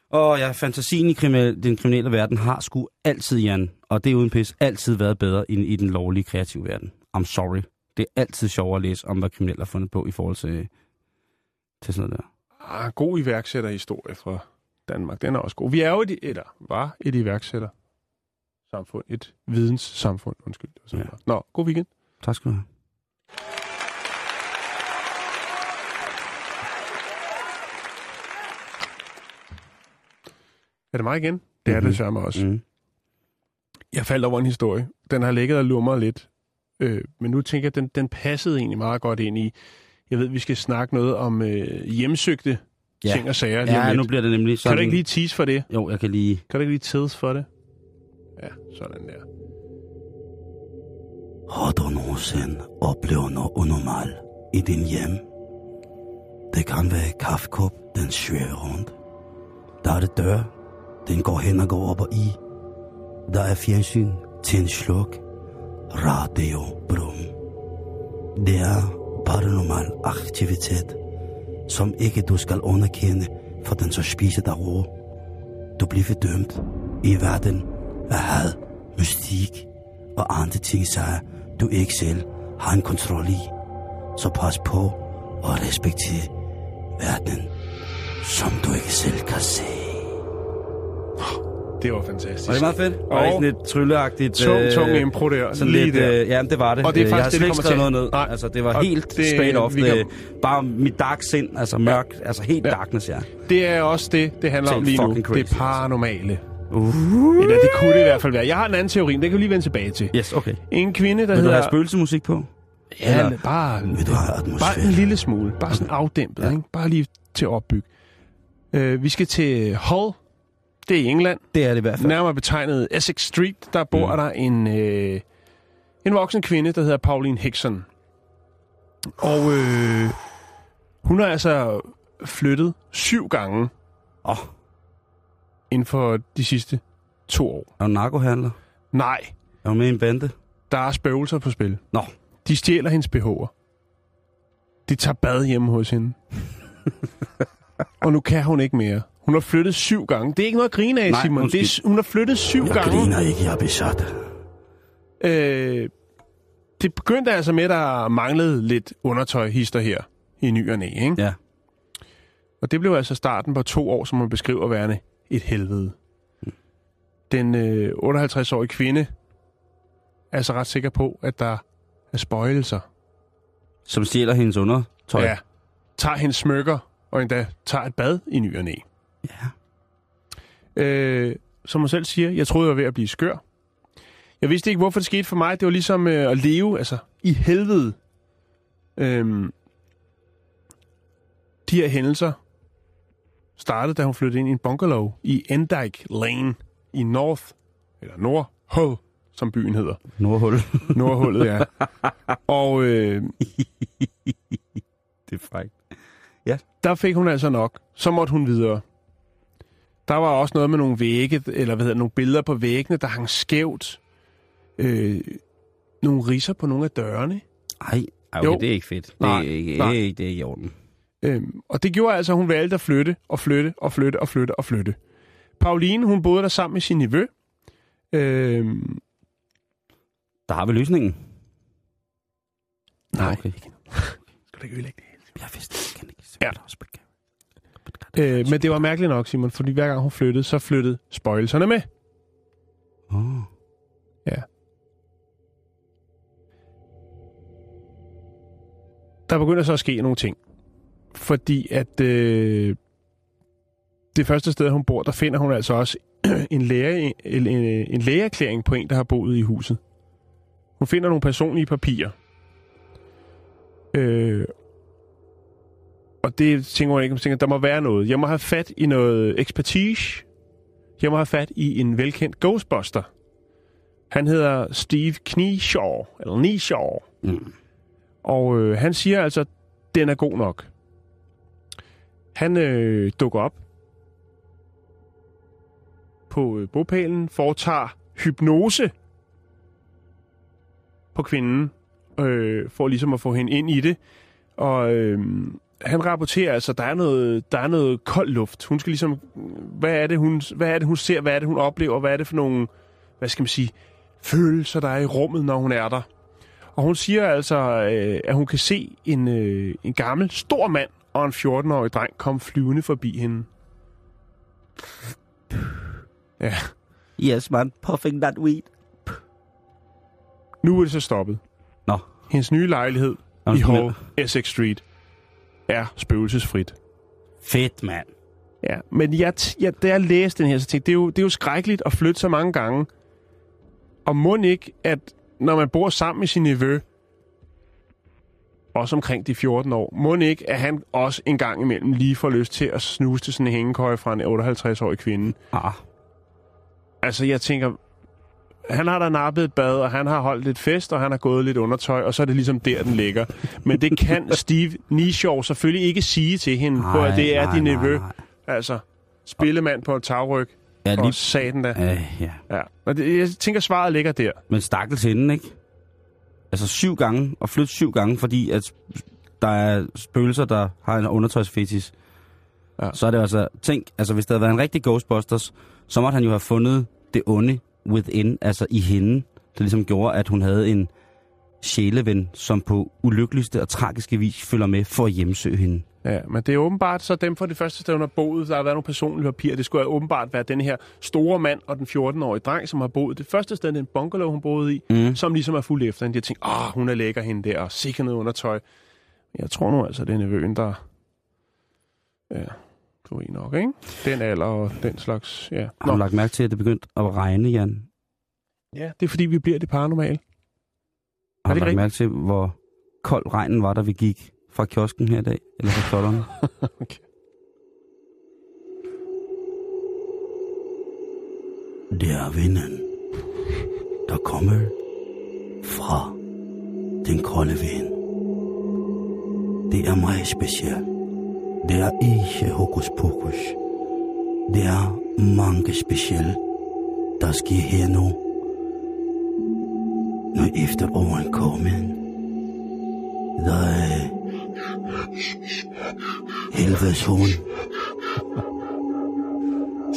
Og ja, fantasien i kriminelle, den kriminelle verden har sgu altid, Jan, og det er uden pis, altid været bedre end i den lovlige kreative verden. I'm sorry. Det er altid sjovere at læse om, hvad kriminelle har fundet på i forhold til, til sådan noget der. Ah, god iværksætterhistorie fra Danmark. Den er også god. Vi er jo et, eller var et iværksættersamfund. Et videnssamfund, undskyld. Ja. Nå, god weekend. Tak skal du have. Er det mig igen? Det mm-hmm. er det samme også. Mm. Jeg faldt over en historie. Den har ligget og lumret lidt. Øh, men nu tænker jeg, den, den passede egentlig meget godt ind i. Jeg ved, vi skal snakke noget om øh, hjemsøgte ja. ting og sager. Ja, nu bliver det nemlig sådan. Kan du ikke lige tease for det? Jo, jeg kan lige. Kan du ikke lige tease for det? Ja, sådan der. Har du nogensinde oplevet noget unormal i din hjem? Det kan være kaffekop, den svæver rundt. Der er det dør, den går hen og går op og i. Der er fjernsyn til en sluk. Radio brum. Det er paranormal aktivitet, som ikke du skal underkende, for den så spiser dig ro. Du bliver fordømt i verden af had, mystik og andre ting, så du ikke selv har en kontrol i. Så pas på og respekter verden, som du ikke selv kan se. Det var fantastisk. Og det var meget fedt. Og, og sådan lidt trylleagtigt. Tung, øh, tung impro der. Sådan lige lidt, der. Øh, ja, det var det. Og det er faktisk, jeg har slet ikke noget ned. Nej. Altså, det var og helt det, straight off. Kan... Bare mit dark sind, altså mørk, ja. altså helt ja. darkness, ja. Det er også det, det handler om lige nu. Crazy, det paranormale. Uh. Eller det kunne det i hvert fald være. Jeg har en anden teori, men det kan vi lige vende tilbage til. Yes, okay. En kvinde, der hedder... Vil du have spøgelsemusik på? Ja, eller... bare, bare en lille smule. Bare sådan afdæmpet, ja. ikke? Bare lige til at opbygge. Uh, vi skal til Hull. Det er i England. Det er det i hvert fald. Nærmere betegnet Essex Street, der bor mm. der en, øh, en voksen kvinde, der hedder Pauline Hickson. Og øh, hun har altså flyttet syv gange oh. inden for de sidste to år. Er hun narkohandler? Nej. Er hun med i en bande? Der er spøgelser på spil. Nå. De stjæler hendes B H'er. De tager bad hjemme hos hende. Og nu kan hun ikke mere. Hun har flyttet syv gange. Det er ikke noget at grine af, Nej, Simon. Hun, det er, hun har flyttet syv jeg gange. Jeg griner ikke, jeg er besat. Øh, det begyndte altså med, at der manglede lidt undertøjhister her i ny og næ, ikke? Ja. Og det blev altså starten på to år, som man beskriver værende et helvede. Den øh, otteoghalvtreds-årige kvinde er altså ret sikker på, at der er spøgelser. Som stjæler hendes undertøj? Ja. Tager hendes smykker, og endda tager et bad i ny og næ. Ja. Øh, som hun selv siger, jeg troede, jeg var ved at blive skør. Jeg vidste ikke, hvorfor det skete for mig. Det var ligesom øh, at leve altså, i helvede. Øhm, de her hændelser startede, da hun flyttede ind i en bungalow i Endike Lane i North, eller Nordhull, som byen hedder. Nordhull. Nordhullet, ja. Og øh, det er frækt. Ja. Der fik hun altså nok. Så måtte hun videre. Der var også noget med nogle vægge, eller hvad hedder, nogle billeder på væggene, der hang skævt. Øh, nogle ridser på nogle af dørene. Ej, okay, jo. det er ikke fedt. Det er ikke, nej, ikke, det er ikke i orden. Øhm, og det gjorde altså, at hun valgte at flytte, og flytte, og flytte, og flytte, og flytte. Pauline, hun boede der sammen med sin nevø. Øhm, der har vi løsningen. Nej. Okay. Skal du ikke ødelægge det hele? Jeg vidste det ikke. Ja. Øh, men det var mærkeligt nok, Simon, fordi hver gang hun flyttede, så flyttede spøgelserne med. Oh. Ja. Der begynder så at ske nogle ting. Fordi at øh, det første sted, hun bor, der finder hun altså også en, læge, en, en lægeerklæring på en, der har boet i huset. Hun finder nogle personlige papirer. Øh... Og det tænker hun ikke, hun tænker, der må være noget. Jeg må have fat i noget ekspertise. Jeg må have fat i en velkendt ghostbuster. Han hedder Steve Kneeshaw, eller Kneeshaw. Mm. Og øh, han siger altså, den er god nok. Han øh, dukker op på øh, bopælen, foretager hypnose på kvinden, øh, for ligesom at få hende ind i det. Og... Øh, han rapporterer altså, der er noget, der er noget kold luft. Hun skal ligesom, hvad er det hun, hvad er det hun ser, hvad er det hun oplever, hvad er det for nogle, hvad skal man sige, følelser der er i rummet, når hun er der. Og hun siger altså, øh, at hun kan se en øh, en gammel stor mand og en fjorten-årig dreng komme flyvende forbi hende. Ja. Yes, man, puffing that weed. Nu er det så stoppet. Nå. No. Hendes nye lejlighed no, i Hull, Essex Street. Er spøgelsesfrit. Fedt, mand. Ja, men jeg, jeg, da jeg læste den her, så tænkte jeg, det, det er jo skrækkeligt at flytte så mange gange. Og mon ikke, at når man bor sammen med sin nevø, også omkring de fjorten år. Mon ikke, at han også en gang imellem lige får lyst til at snuse til sådan en hængekøje fra en otteoghalvtreds-årig kvinde. Ah. Altså, jeg tænker, han har da nappet et bad, og han har holdt lidt fest, og han har gået lidt undertøj, og så er det ligesom der, den ligger. Men det kan Steve Kneeshaw selvfølgelig ikke sige til hende, nej, på at det er nej, din nevø. Altså, spillemand på et tagryg. Ja, lige... Og satan da. Øh, ja. Ja. Og det, jeg tænker, svaret ligger der. Men stakkels hende, ikke? Altså syv gange, og flytte syv gange, fordi at der er spøgelser, der har en undertøjsfetis. Ja. Så er det altså, tænk, altså hvis der havde været en rigtig Ghostbusters, så måtte han jo have fundet det onde within, altså i hende, der ligesom gjorde, at hun havde en sjæleven, som på ulykkeligste og tragiske vis følger med for at hjemsøge hende. Ja, men det er åbenbart så dem fra det første sted, hun har boet. Der har været nogle personlige papirer. Det skulle åbenbart være den her store mand og den fjorten-årige dreng, som har boet det første sted, den bungalow, hun boede i, mm. som ligesom er fuld efter hende. De har tænkt, åh, hun er lækker hende der, og sikker noget undertøj. Jeg tror nu altså, det er nevøen, der... Ja, du er nok, ikke? Den alder og den slags, ja. Har du lagt mærke til, at det begyndte at regne, Jan? Ja, det er fordi, vi bliver det paranormale. Har du lagt mærke til, hvor kold regnen var, da vi gik fra kiosken her i dag, eller fra klotterne? Okay. Det er vinden, der kommer fra den kolde vind. Det er meget specielt. Det er ikke hokus pokus. Det er mange specielle, der sker her nu, når efteråren kommer. Der er helvedes hund.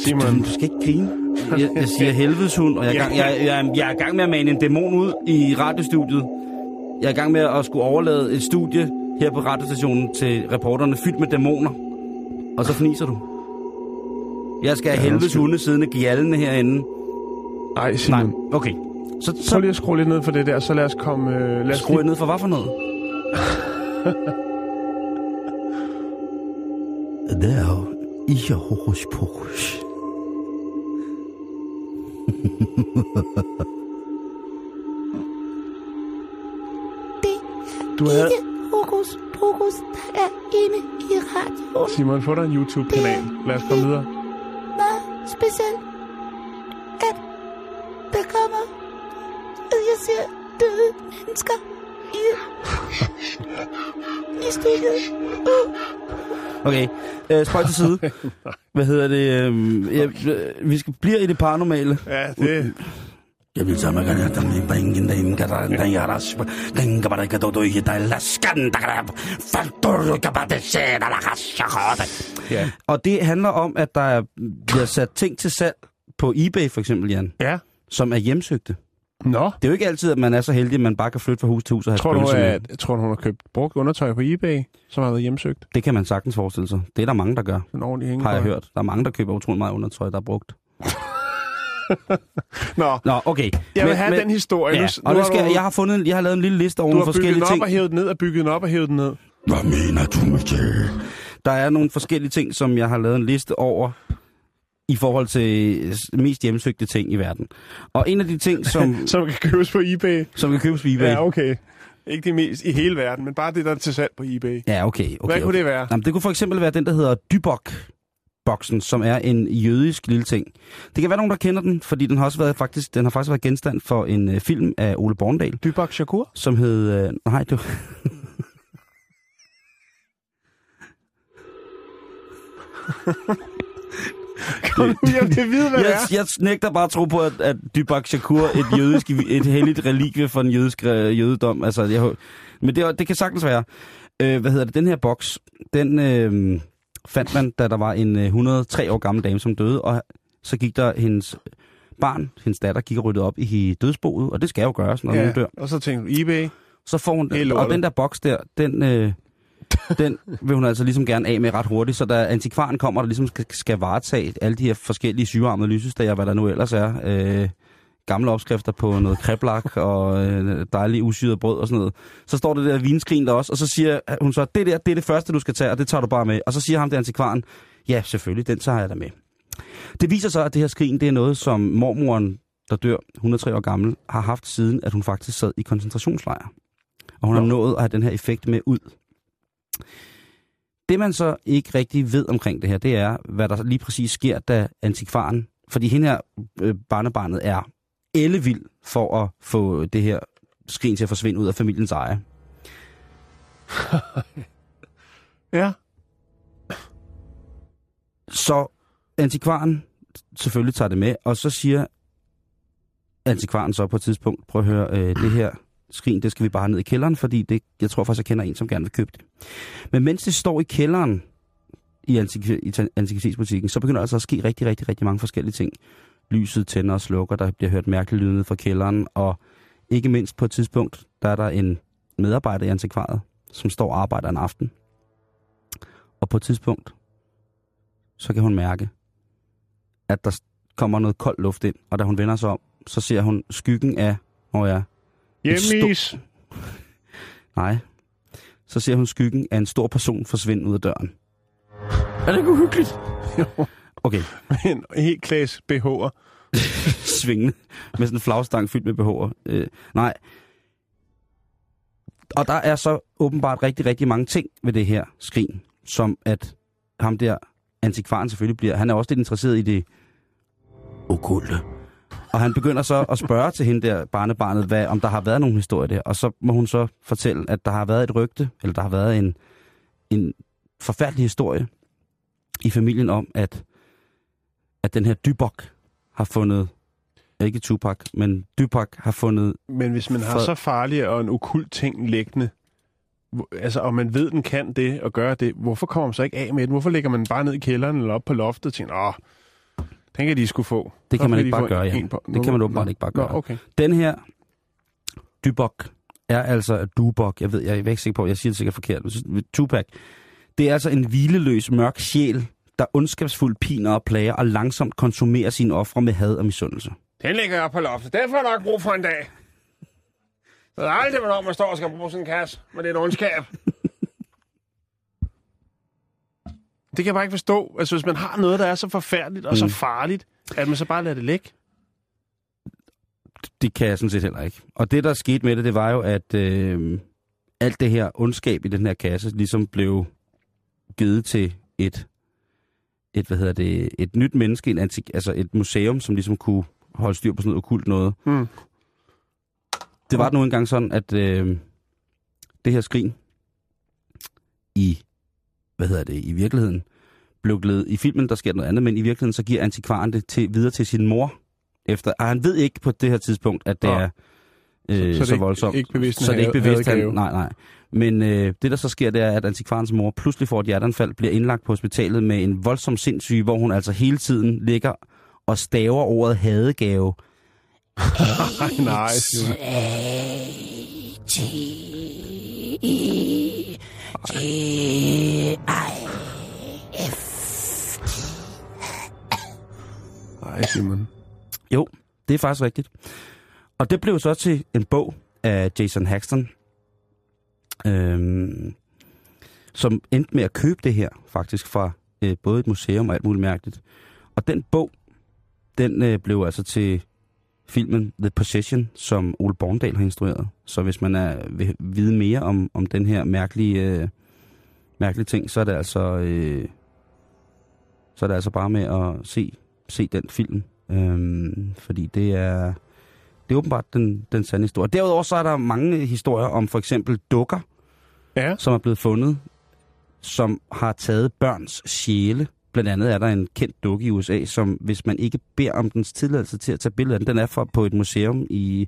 Simon, du skal ikke grine. Jeg, jeg siger helvedes hund, og jeg er, gang, jeg, jeg, jeg er i gang med at mane en dæmon ud i radiostudiet. Jeg er i gang med at skulle overlade et studie her på radiostationen til reporterne fyldt med dæmoner. Og så fniser du. Jeg skal have helvedes hunde siddende gjallende herinde. Ej, Simon. Nej, okay. Så, så... så lige at skrue lidt ned for det der, så lad os komme... Øh, lad os skrue lige... ned for hvad for noget? Det er jo ikke hokus pokus. Du er ikke hokus pokus, der er inde i radioen. Simon, få dig en YouTube-kanal. Lad os komme videre. Nej, specielt at der kommer, at jeg ser døde mennesker i, i stikket. Okay, øh, spøj til side. Hvad hedder det? Øh, jeg, øh, vi skal blive i det paranormale. Ja, det... Jeg vil sammen gøre det, men ingen der ingen der ingen der ingen der ingen der ingen der ingen der ingen der ingen Og det handler om, at der bliver sat ting til salg på eBay, for eksempel, Jan, ja, som er hjemsøgte. Nå. Det er jo ikke altid, at man er så heldig, at man bare kan flytte fra hus til hus og have spøgelser med. Jeg tror, hun har købt brugt undertøj på eBay, som har været hjemsøgt. Det kan man sagtens forestille sig. Det er der mange, der gør. En ordentlig hængekøj. Har jeg hørt. Der er mange, der køber utrolig meget undertøj, der er brugt. Nå. Nå, okay. Jeg vil have men, den historie. Ja. Nu, og nu skal, du... jeg, har fundet, jeg har lavet en lille liste over nogle forskellige ting. Du har bygget den op og hævet den ned, og bygget den op og hævet den ned. Hvad mener du med det? Der er nogle forskellige ting, som jeg har lavet en liste over i forhold til mest hjemsøgte ting i verden. Og en af de ting, som... som kan købes på eBay. Som kan købes på eBay. Ja, okay. Ikke det mest i hele verden, men bare det, der er til salg på eBay. Ja, okay. okay Hvad okay. kunne det være? Jamen, det kunne for eksempel være den, der hedder Dybbuk-boksen, som er en jødisk lille ting. Det kan være nogen, der kender den, fordi den har, også været, faktisk, den har faktisk været genstand for en uh, film af Ole Borndal. Dybbuk Shakur? Som hed... Uh, nej, du... Det, det, det vide, jeg, jeg nægter bare at tro på, at, at Dybbuk Shakur et jødisk, et helligt relikvie for en jødisk jødedom. Altså, jeg, men det, det kan sagtens være. Øh, hvad hedder det? Den her boks, den øh, fandt man, da der var en et hundrede og tre år gammel dame, som døde, og så gik der hendes barn, hendes datter, gik og ryddede op i dødsboet, og det skal jo gøres, når ja, hun dør. Og så tænkte hun, eBay. Så får hun, L-L. og den der boks der, den... Øh, den vil hun altså ligesom gerne af med ret hurtigt, så da antikvaren kommer, der ligesom skal, skal varetage alle de her forskellige sygearmede lysestager, hvad der nu ellers er, øh, gamle opskrifter på noget kreplak og øh, dejligt usyret brød og sådan noget, så står det der vinskrin der også, og så siger hun så, det der, det er det første, du skal tage, og det tager du bare med. Og så siger ham der antikvaren, ja, selvfølgelig, den tager jeg da med. Det viser sig, at det her skrin, det er noget, som mormoren, der dør et hundrede og tre år gammel, har haft siden, at hun faktisk sad i koncentrationslejr. og hun har nået at have den her effekt med ud. Det, man så ikke rigtig ved omkring det her, det er, hvad der lige præcis sker, da antikvaren, fordi hende her øh, barnebarnet er ellevild for at få det her skrin til at forsvinde ud af familiens eje. Ja. Så antikvaren selvfølgelig tager det med, og så siger antikvaren så på et tidspunkt, prøv at høre, øh, det her skrin, det skal vi bare ned i kælderen, fordi det, jeg tror faktisk, jeg kender en, som gerne vil købe det. Men mens det står i kælderen i, antik- i antikvitetsbutikken, så begynder altså at ske rigtig, rigtig, rigtig mange forskellige ting. Lyset tænder og slukker, der bliver hørt mærkelige lyde ned fra kælderen, og ikke mindst på et tidspunkt, der er der en medarbejder i antikvariet, som står og arbejder en aften. Og på et tidspunkt, så kan hun mærke, at der kommer noget kold luft ind, og da hun vender sig om, så ser hun skyggen af, når jeg... Hjemmeis! Stor... Nej. Så ser hun skyggen af en stor person forsvinde ud af døren. Er det ikke uhyggeligt? Jo. Okay. En helt klasse B H'er. Svingende. Med sådan en flagstang fyldt med B H'er. Øh, nej. Og der er så åbenbart rigtig, rigtig mange ting ved det her skrin, som at ham der antikvaren selvfølgelig bliver... Han er også lidt interesseret i det okkulte. Og han begynder så at spørge til hende der barnebarnet, hvad, om der har været nogen historie der. Og så må hun så fortælle, at der har været et rygte, eller der har været en, en forfærdelig historie i familien om, at, at den her Dybbuk har fundet, ikke Tupac, men Dybbuk har fundet... Men hvis man har så farlig og en okkult ting liggende, altså og man ved, den kan det og gøre det, hvorfor kommer man så ikke af med den? Hvorfor lægger man bare ned i kælderen eller op på loftet og tænker, åh... Den kan de skulle få. Det kan man ikke bare gøre, ja. Det kan man åbenbart ikke bare gøre. Okay. Den her Dybbuk er altså Dybbuk. Jeg ved, jeg er ikke sikker på, jeg siger det sikkert forkert. Tupac. Det er altså en hvileløs, mørk sjæl, der ondskabsfuldt piner og plager og langsomt konsumerer sine ofre med had og misundelse. Den ligger jeg på loftet. Den får jeg nok brug for en dag. Så der er aldrig, hvornår man står og skal bruge sådan en kasse, men det er et ondskab. Det kan jeg bare ikke forstå. Altså, hvis man har noget, der er så forfærdeligt og mm. så farligt, at man så bare lader det ligge. Det kan jeg sådan set heller ikke. Og det, der skete med det, det var jo, at øh, alt det her ondskab i den her kasse ligesom blev givet til et, et hvad hedder det, et nyt menneske, en antik, altså et museum, som ligesom kunne holde styr på sådan noget okkult noget. Mm. Det var nu engang sådan, at øh, det her skrin i... hvad hedder det, i virkeligheden, blev glædet. I filmen, der sker noget andet, men i virkeligheden, så giver antikvaren det til, videre til sin mor. Efter, og han ved ikke på det her tidspunkt, at det ja. er øh, så, så, så det voldsomt. Ikke bevidst, så det er ikke bevidst, han... Nej, nej. Men øh, det, der så sker, det er, at antikvarens mor pludselig får et hjerteanfald, bliver indlagt på hospitalet med en voldsom sindssyge, hvor hun altså hele tiden ligger og staver ordet hadegave. Nej, nej. Ej, Simon. Jo, det er faktisk rigtigt. Og det blev så til en bog af Jason Haxton, øhm, som endte med at købe det her, faktisk, fra øh, både et museum og alt muligt mærkeligt. Og den bog, den øh, blev altså til filmen The Possession, som Ole Borndal har instrueret. Så hvis man er, vil vide mere om, om den her mærkelige, øh, mærkelige ting, så er det altså øh, så er det altså bare med at se, se den film. Øhm, fordi det er, det er åbenbart den, den sande historie. Derudover så er der mange historier om for eksempel dukker, ja. som er blevet fundet, som har taget børns sjæle. Blandt andet er der en kendt dukke i U S A, som hvis man ikke beder om dens tilladelse til at tage billeder af den, den er fra, på et museum i,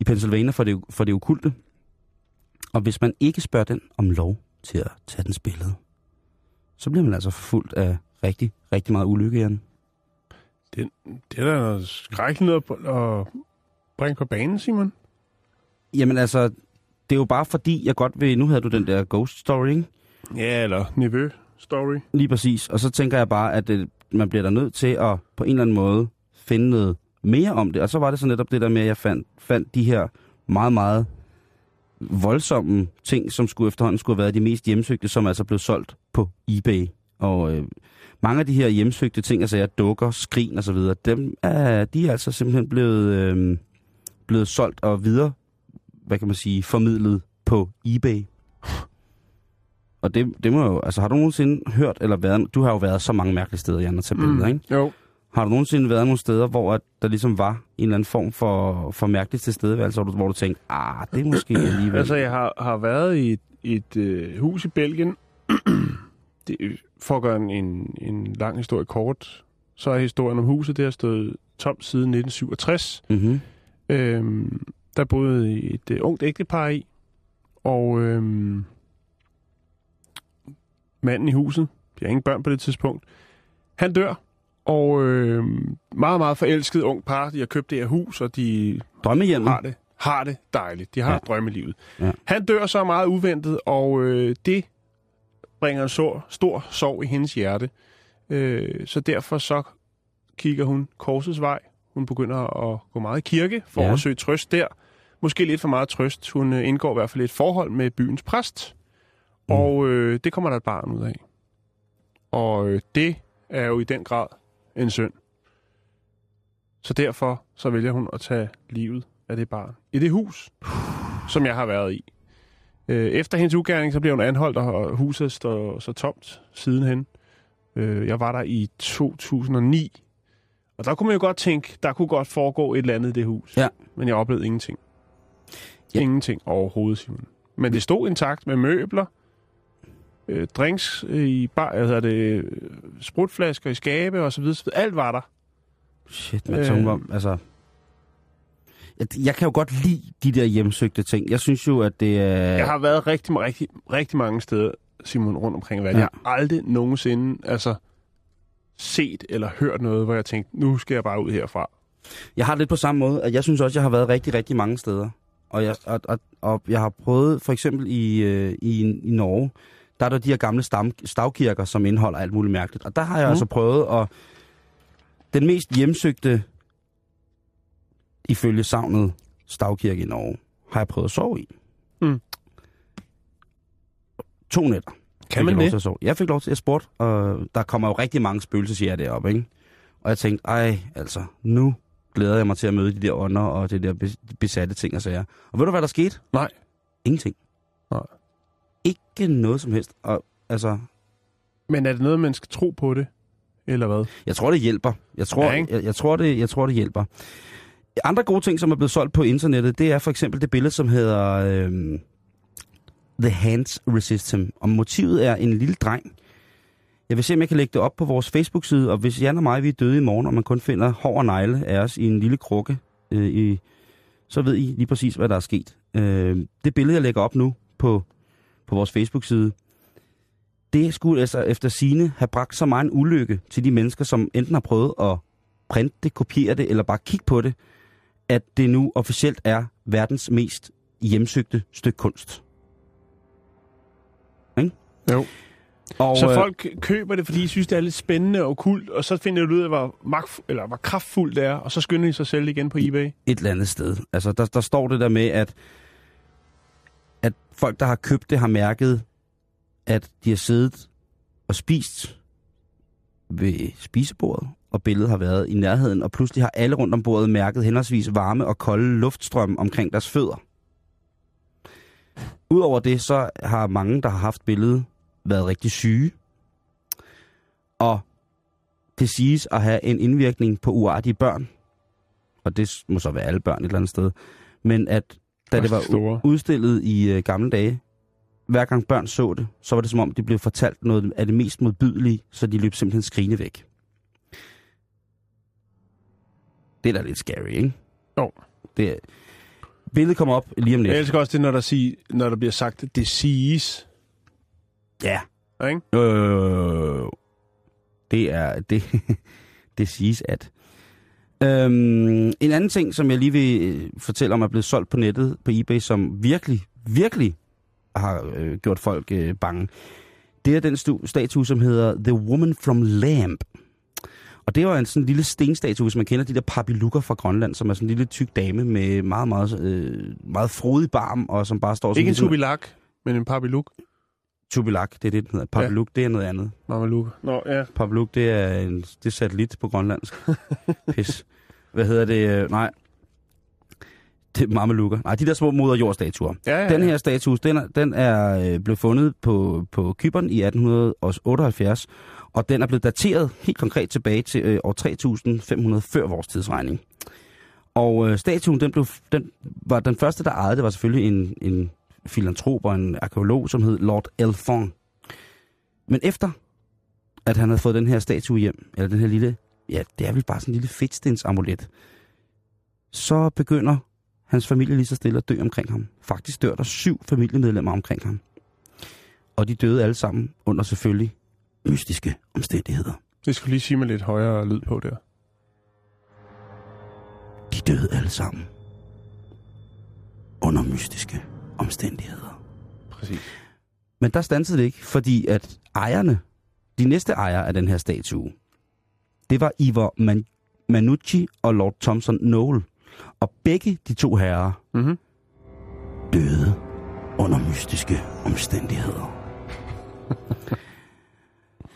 i Pennsylvania for det, for det okkulte. Og hvis man ikke spørger den om lov til at tage dens billede, så bliver man altså forfulgt af rigtig, rigtig meget ulykke, Jan. Det, det er da noget skrækkeligt at bringe på banen, Simon. Jamen altså, det er jo bare fordi, jeg godt vil... Nu havde du den der ghost story, ikke? Ja, eller niveau. Story. Lige præcis. Og så tænker jeg bare, at det, man bliver der nødt til at på en eller anden måde finde noget mere om det. Og så var det så netop det der med, at jeg fandt, fandt de her meget, meget voldsomme ting, som skulle efterhånden skulle have været de mest hjemsøgte, som altså blev solgt på eBay. Og øh, mange af de her hjemsøgte ting, altså jeg dukker, skrin og så videre, dem er, de er altså simpelthen blevet, øh, blevet solgt og videre, hvad kan man sige, formidlet på eBay. Og det, det må jo... Altså, har du nogensinde hørt eller været... Du har jo været så mange mærkelige steder, Jan, at tage billeder, mm, ikke? Jo. Har du nogensinde været nogle steder, hvor der ligesom var en eller anden form for, for mærkeligt tilstedeværelse, hvor du tænkte, ah, det er måske alligevel... Altså, jeg har, har været i et, et øh, hus i Belgien. Det, for at gøre en, en lang historie kort, så er historien om huset, det har stået tomt siden nitten syvogtres. Mm-hmm. Øhm, der boede et øh, ungt ægtepar i, og øhm, manden i huset, de har ingen børn på det tidspunkt, han dør. Og øh, meget, meget forelsket ung par. De har købt det her hus, og de har det, har det dejligt. De har ja. drømmelivet. Ja. Han dør så meget uventet, og øh, det bringer en stor, stor sorg i hendes hjerte. Øh, så derfor så kigger hun korsets vej. Hun begynder at gå meget i kirke for ja. at søge trøst der. Måske lidt for meget trøst. Hun indgår i hvert fald et forhold med byens præst. Mm. Og øh, det kommer der et barn ud af. Og øh, det er jo i den grad en synd. Så derfor så vælger hun at tage livet af det barn i det hus, som jeg har været i. Efter hendes ugerning, så bliver hun anholdt, og huset står så tomt sidenhen. Jeg var der i to tusind og ni, og der kunne man jo godt tænke, der kunne godt foregå et eller andet i det hus. Ja. Men jeg oplevede ingenting. Ja. Ingenting overhovedet, Simon. Men det stod intakt med møbler, drinks i bar, altså det sprutflasker i skabe og så videre, alt var der. Shit, man så var, altså. Jeg, jeg kan jo godt lide de der hjemsøgte ting. Jeg synes jo, at det er. Jeg har været rigtig, rigtig, rigtig mange steder, Simon, rundt omkring verden. Ja. Jeg har aldrig nogensinde altså set eller hørt noget, hvor jeg tænkte, nu skal jeg bare ud herfra. Jeg har det lidt på samme måde, at jeg synes også, jeg har været rigtig, rigtig mange steder. Og jeg og, og, og jeg har prøvet for eksempel i i, i Norge. Der er der de her gamle stam, stavkirker, som indeholder alt muligt mærkeligt. Og der har jeg mm. altså prøvet, og den mest hjemsøgte, ifølge savnet, stavkirke i Norge, har jeg prøvet at sove i. Mm. To nætter. Kan man det? Sove. Jeg fik lov til at spurgte, og der kommer jo rigtig mange spøgelsesjæger deroppe, ikke? Og jeg tænkte, ej, altså, nu glæder jeg mig til at møde de der ånder og det der besatte ting og sager. Og ved du, hvad der skete? Nej. Ingenting. Nej. Ikke noget som helst. Og, altså... Men er det noget, man skal tro på det? Eller hvad? Jeg tror, det hjælper. Jeg tror, ja, jeg, jeg, tror, det, jeg tror, det hjælper. Andre gode ting, som er blevet solgt på internettet, det er for eksempel det billede, som hedder øh, The Hands Resist Him. Og motivet er en lille dreng. Jeg vil se, om jeg kan lægge det op på vores Facebook-side. Og hvis Jan og mig, vi er døde i morgen, og man kun finder hår og negle af os i en lille krukke, øh, i, så ved I lige præcis, hvad der er sket. Øh, det billede, jeg lægger op nu på... på vores Facebook-side, det skulle altså efter sigende have bragt så meget en ulykke til de mennesker, som enten har prøvet at printe det, kopiere det, eller bare kigge på det, at det nu officielt er verdens mest hjemsøgte stykke kunst. Ikke? Jo. Og, så folk køber det, fordi de synes, det er lidt spændende og kult, og så finder de ud af, hvor, magtf- eller, hvor kraftfuldt det er, og så skynder de sig selv igen på eBay. Et eller andet sted. Altså, der, der står det der med, at at folk, der har købt det, har mærket, at de har siddet og spist ved spisebordet, og billedet har været i nærheden, og pludselig har alle rundt om bordet mærket henholdsvis varme og kolde luftstrøm omkring deres fødder. Udover det, så har mange, der har haft billedet, været rigtig syge, og det siges at have en indvirkning på uartige børn, og det må så være alle børn et eller andet sted, men at da det var udstillet i øh, gamle dage, hver gang børn så det, så var det som om, de blev fortalt noget af det mest modbydelige, så de løb simpelthen skrigende væk. Det er da lidt scary, ikke? Jo. Det, billedet kommer op lige om lidt. Jeg elsker også det, når der, sig, når der bliver sagt, det siges. Ja. Ikke? Øh, det er... Det, det siges at... Øhm, en anden ting, som jeg lige vil fortælle om, er blevet solgt på nettet på eBay, som virkelig, virkelig har øh, gjort folk øh, bange. Det er den stu- statue, som hedder The Woman from Lamp. Og det var en sådan lille stenstatue, hvis man kender de der papillukker fra Grønland, som er sådan en lille tyk dame med meget, meget, øh, meget frodig barm, og som bare står sådan... Ikke en tubilak, men en papilluk. Tubilak, det er det, den hedder. Papilluk, ja. Det er noget andet. Mameluk. Nå, ja. Papilluk, det er en det er satellit på grønlandsk. Pis. Hvad hedder det? Nej. Det mamelukker. Nej, de der små moderjordstatuer. Ja, ja, ja. Den her statue, den er, den er øh, blevet fundet på, på Cypern i atten otteoghalvfjerds, og den er blevet dateret helt konkret tilbage til øh, år tre tusind fem hundrede før vores tidsregning. Og øh, statuen, den, blev, den var den første, der ejede det, var selvfølgelig en, en filantrop og en arkeolog, som hed Lord Elthorne. Men efter, at han havde fået den her statue hjem, eller den her lille, ja, det er vel bare sådan en lille fedtstensamulet, så begynder hans familie lige så stille at dø omkring ham. Faktisk dør der syv familiemedlemmer omkring ham. Og de døde alle sammen under selvfølgelig mystiske omstændigheder. Det skulle lige sige med lidt højere lyd på der. De døde alle sammen under mystiske omstændigheder. Præcis. Men der standsede det ikke, fordi at ejerne, de næste ejere af den her statue, det var Ivor Man- Manucci og Lord Thompson Knoll. Og begge de to herrer mm-hmm. døde under mystiske omstændigheder.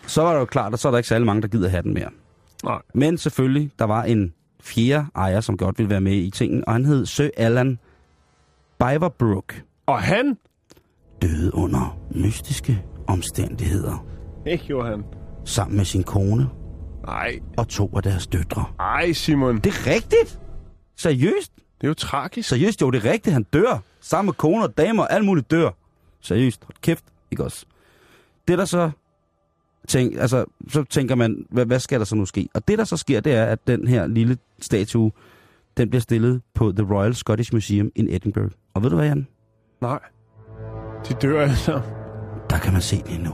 Så var det jo klart, at så er der ikke særlig mange, der gider have den mere. Nej. Men selvfølgelig, der var en fjerde ejer, som godt ville være med i tingen, og han hed Sir Alan Beaverbrook. Og han? Døde under mystiske omstændigheder. Ikke gjorde han. Sammen med sin kone. Nej. Og to af deres døtre. Nej, Simon. Det er rigtigt. Seriøst? Det er jo tragisk. Seriøst, jo, det er rigtigt. Han dør. Sammen med koner, damer og alt muligt dør. Seriøst. Hold kæft. Ikke også? Det der så... Tænk, altså, så tænker man, hvad, hvad skal der så nu ske? Og det der så sker, det er, at den her lille statue, den bliver stillet på The Royal Scottish Museum i Edinburgh. Og ved du hvad, Jan? Nej. De dør altså. Der kan man se det endnu.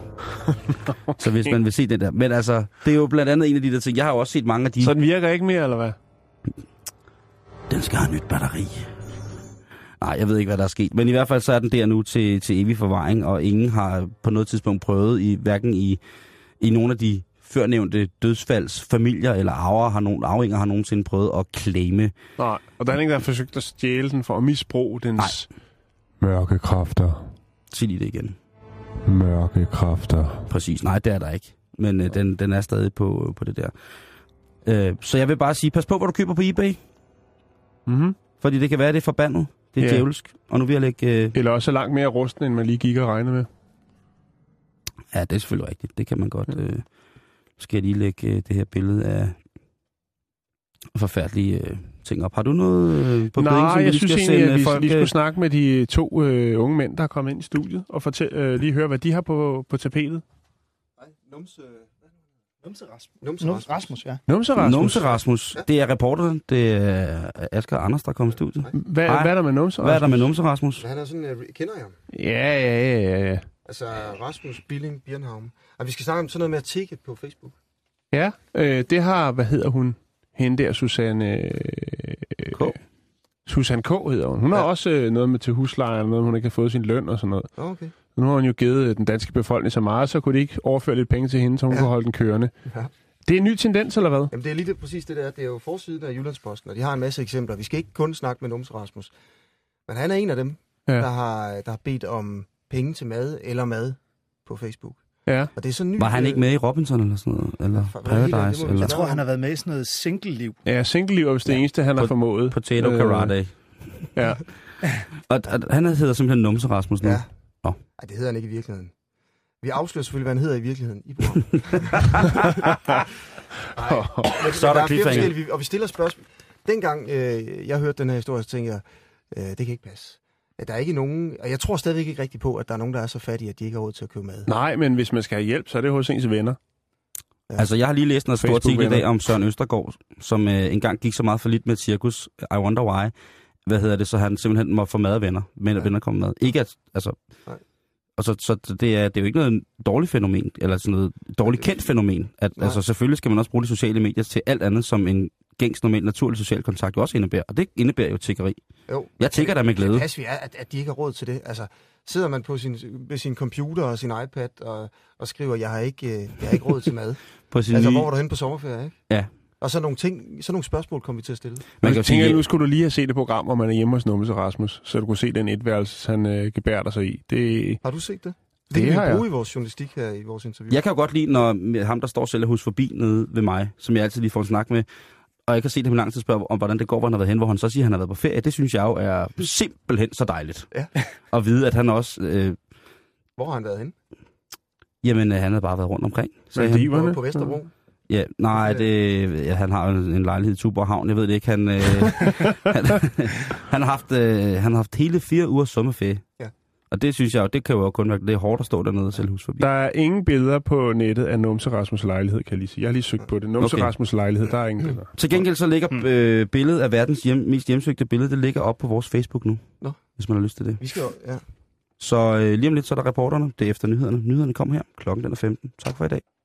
Okay. Så hvis man vil se det der. Men altså, det er jo blandt andet en af de der ting. Jeg har jo også set mange af de... Så den virker ikke mere, eller hvad? Den skal have nyt batteri. Nej, jeg ved ikke, hvad der er sket. Men i hvert fald så er den der nu til, til evig forvaring, og ingen har på noget tidspunkt prøvet, i, hverken i, i nogle af de førnævnte dødsfaldsfamilier eller arver, har nogen, arvinger har nogensinde prøvet at claime. Nej, og der er ingen, der har forsøgt at stjæle den for at misbruge dens... Nej. Mørke kræfter. Sig lige det igen. Mørke kræfter. Præcis. Nej, det er der ikke. Men øh, den, den er stadig på, på det der. Øh, så jeg vil bare sige, pas på, hvad du køber på eBay. Mm-hmm. Fordi det kan være, det er forbandet. Det er yeah. djævelsk. Og nu vil jeg lægge... Øh... Eller også langt mere rusten, end man lige gik og regnede med. Ja, det er selvfølgelig rigtigt. Det kan man godt... Mm. Øh... Skal jeg lige lægge øh, det her billede af forfærdelige øh, ting op. Har du noget øh, på bedingen, som vi skal egentlig, sende folk... Nej, jeg synes at vi lige skulle snakke med de to øh, unge mænd, der er kommet ind i studiet, og fortæ- øh, lige høre, hvad de har på, på tapetet. Nej, numse... Numse Rasmus. Numse Rasmus. Rasmus, ja. Numse Rasmus. Numse Rasmus. Det er reporteren. Det er Asger Anders, der kommer i studiet. Hvad, hvad er der med Numse Rasmus? Hvad er der med Numse Rasmus? Han er sådan, jeg kender jeg ham. Ja, ja, ja, ja. Altså Rasmus Billing Birnhavn. Og vi skal snakke om sådan noget med at tikke på Facebook. Ja, øh, det har, hvad hedder hun? Hende der, Susanne... Øh, K. Susanne K. hedder hun. Hun ja. har også øh, noget med til husleje, noget hun ikke har fået sin løn og sådan noget. Okay. Nu har hun jo givet den danske befolkning så meget, så kunne de ikke overføre lidt penge til hende, så hun ja. kunne holde den kørende. Ja. Det er en ny tendens, eller hvad? Jamen, det er lige det, præcis det der. Det er jo forsiden af Jyllandsposten, og de har en masse eksempler. Vi skal ikke kun snakke med Numse Rasmus. Men han er en af dem, ja. der, har, der har bedt om penge til mad eller mad på Facebook. Ja. Og det er sådan ny, var han ikke med i Robinson eller sådan noget? Eller for, Paradise? Eller? Jeg tror, han har været med i sådan noget single-liv. Ja, single-liv er vist det ja. eneste, han på, har formået. Potato karate. Ja. og, og han hedder simpelthen Numse Rasmus nu. Ja. Nej, oh. det hedder han ikke i virkeligheden. Vi afslører selvfølgelig, hvad han hedder i virkeligheden. I programmet. Men, så er der, der klipfanger. Og vi stiller spørgsmål. Dengang øh, jeg hørte den her historie, så tænkte jeg, øh, det kan ikke passe. Der er ikke nogen, og jeg tror stadigvæk ikke rigtigt på, at der er nogen, der er så fattige, at de ikke har råd til at købe mad. Nej, men hvis man skal have hjælp, så er det hos ens venner. Ja. Altså, jeg har lige læst en stor artikel i dag om Søren Østergaard, som øh, engang gik så meget for lidt med et cirkus. I wonder why. Hvad hedder det, så han simpelthen må få mad af venner. Mænd og venner kommer mad. Ikke at, altså... Nej. Og så, så det, er, det er jo ikke noget dårligt fænomen, eller sådan noget dårligt kendt fænomen. At, altså, selvfølgelig skal man også bruge de sociale medier til alt andet, som en gængs normal naturlig social kontakt jo også indebærer. Og det indebærer jo tiggeri. Jo. Jeg tigger der med glæde. Det passer vi, at, at de ikke har råd til det. Altså, sidder man på sin, med sin computer og sin iPad og, og skriver, jeg har ikke, jeg har ikke råd til mad. På sin altså, nye... hvor var du henne på sommerferie, ikke? Ja. Og så nogle, ting, så nogle spørgsmål kommer vi til at stille. Man kan tænke, at nu skulle du lige have set det program, hvor man er hjemme hos Numse Rasmus, så du kunne se den etværelse, han øh, gebærer dig sig i. Det... Har du set det? Det, det kan vi har bruge jeg. i vores journalistik her i vores interview. Jeg kan jo godt lide, når ham, der står selv hos forbi nede ved mig, som jeg altid lige får en snak med, og jeg kan se det med lang tid spørge om, hvordan det går, hvor han har været hen, hvor han så siger, han har været på ferie. Det synes jeg jo er simpelthen så dejligt. Ja. At vide, at han også... Øh... Hvor har han været hen? Jamen, han har bare været rundt omkring. Så han var på Vesterbro? Ja, nej, det, ja, han har en lejlighed i Tuborg Havn, jeg ved det ikke. Han, øh, han, han, har haft, øh, han har haft hele fire uger sommerferie. Ja. Og det synes jeg jo, det kan jo kun være, det er hårdt at stå dernede og sælge hus forbi. Der er ingen billeder på nettet af Numse Rasmus' lejlighed, kan jeg lige sige. Jeg har lige søgt på det. Numse okay. Rasmus' lejlighed, der er ingen billeder. Til gengæld så ligger øh, billedet af verdens hjem, mest hjemsøgte billede, det ligger op på vores Facebook nu. Nå. Hvis man har lyst til det. Vi skal jo, ja. Så øh, lige om lidt, så er der reporterne. Det er efter nyhederne. Nyhederne kommer her. Klokken den er femten. Tak for i dag.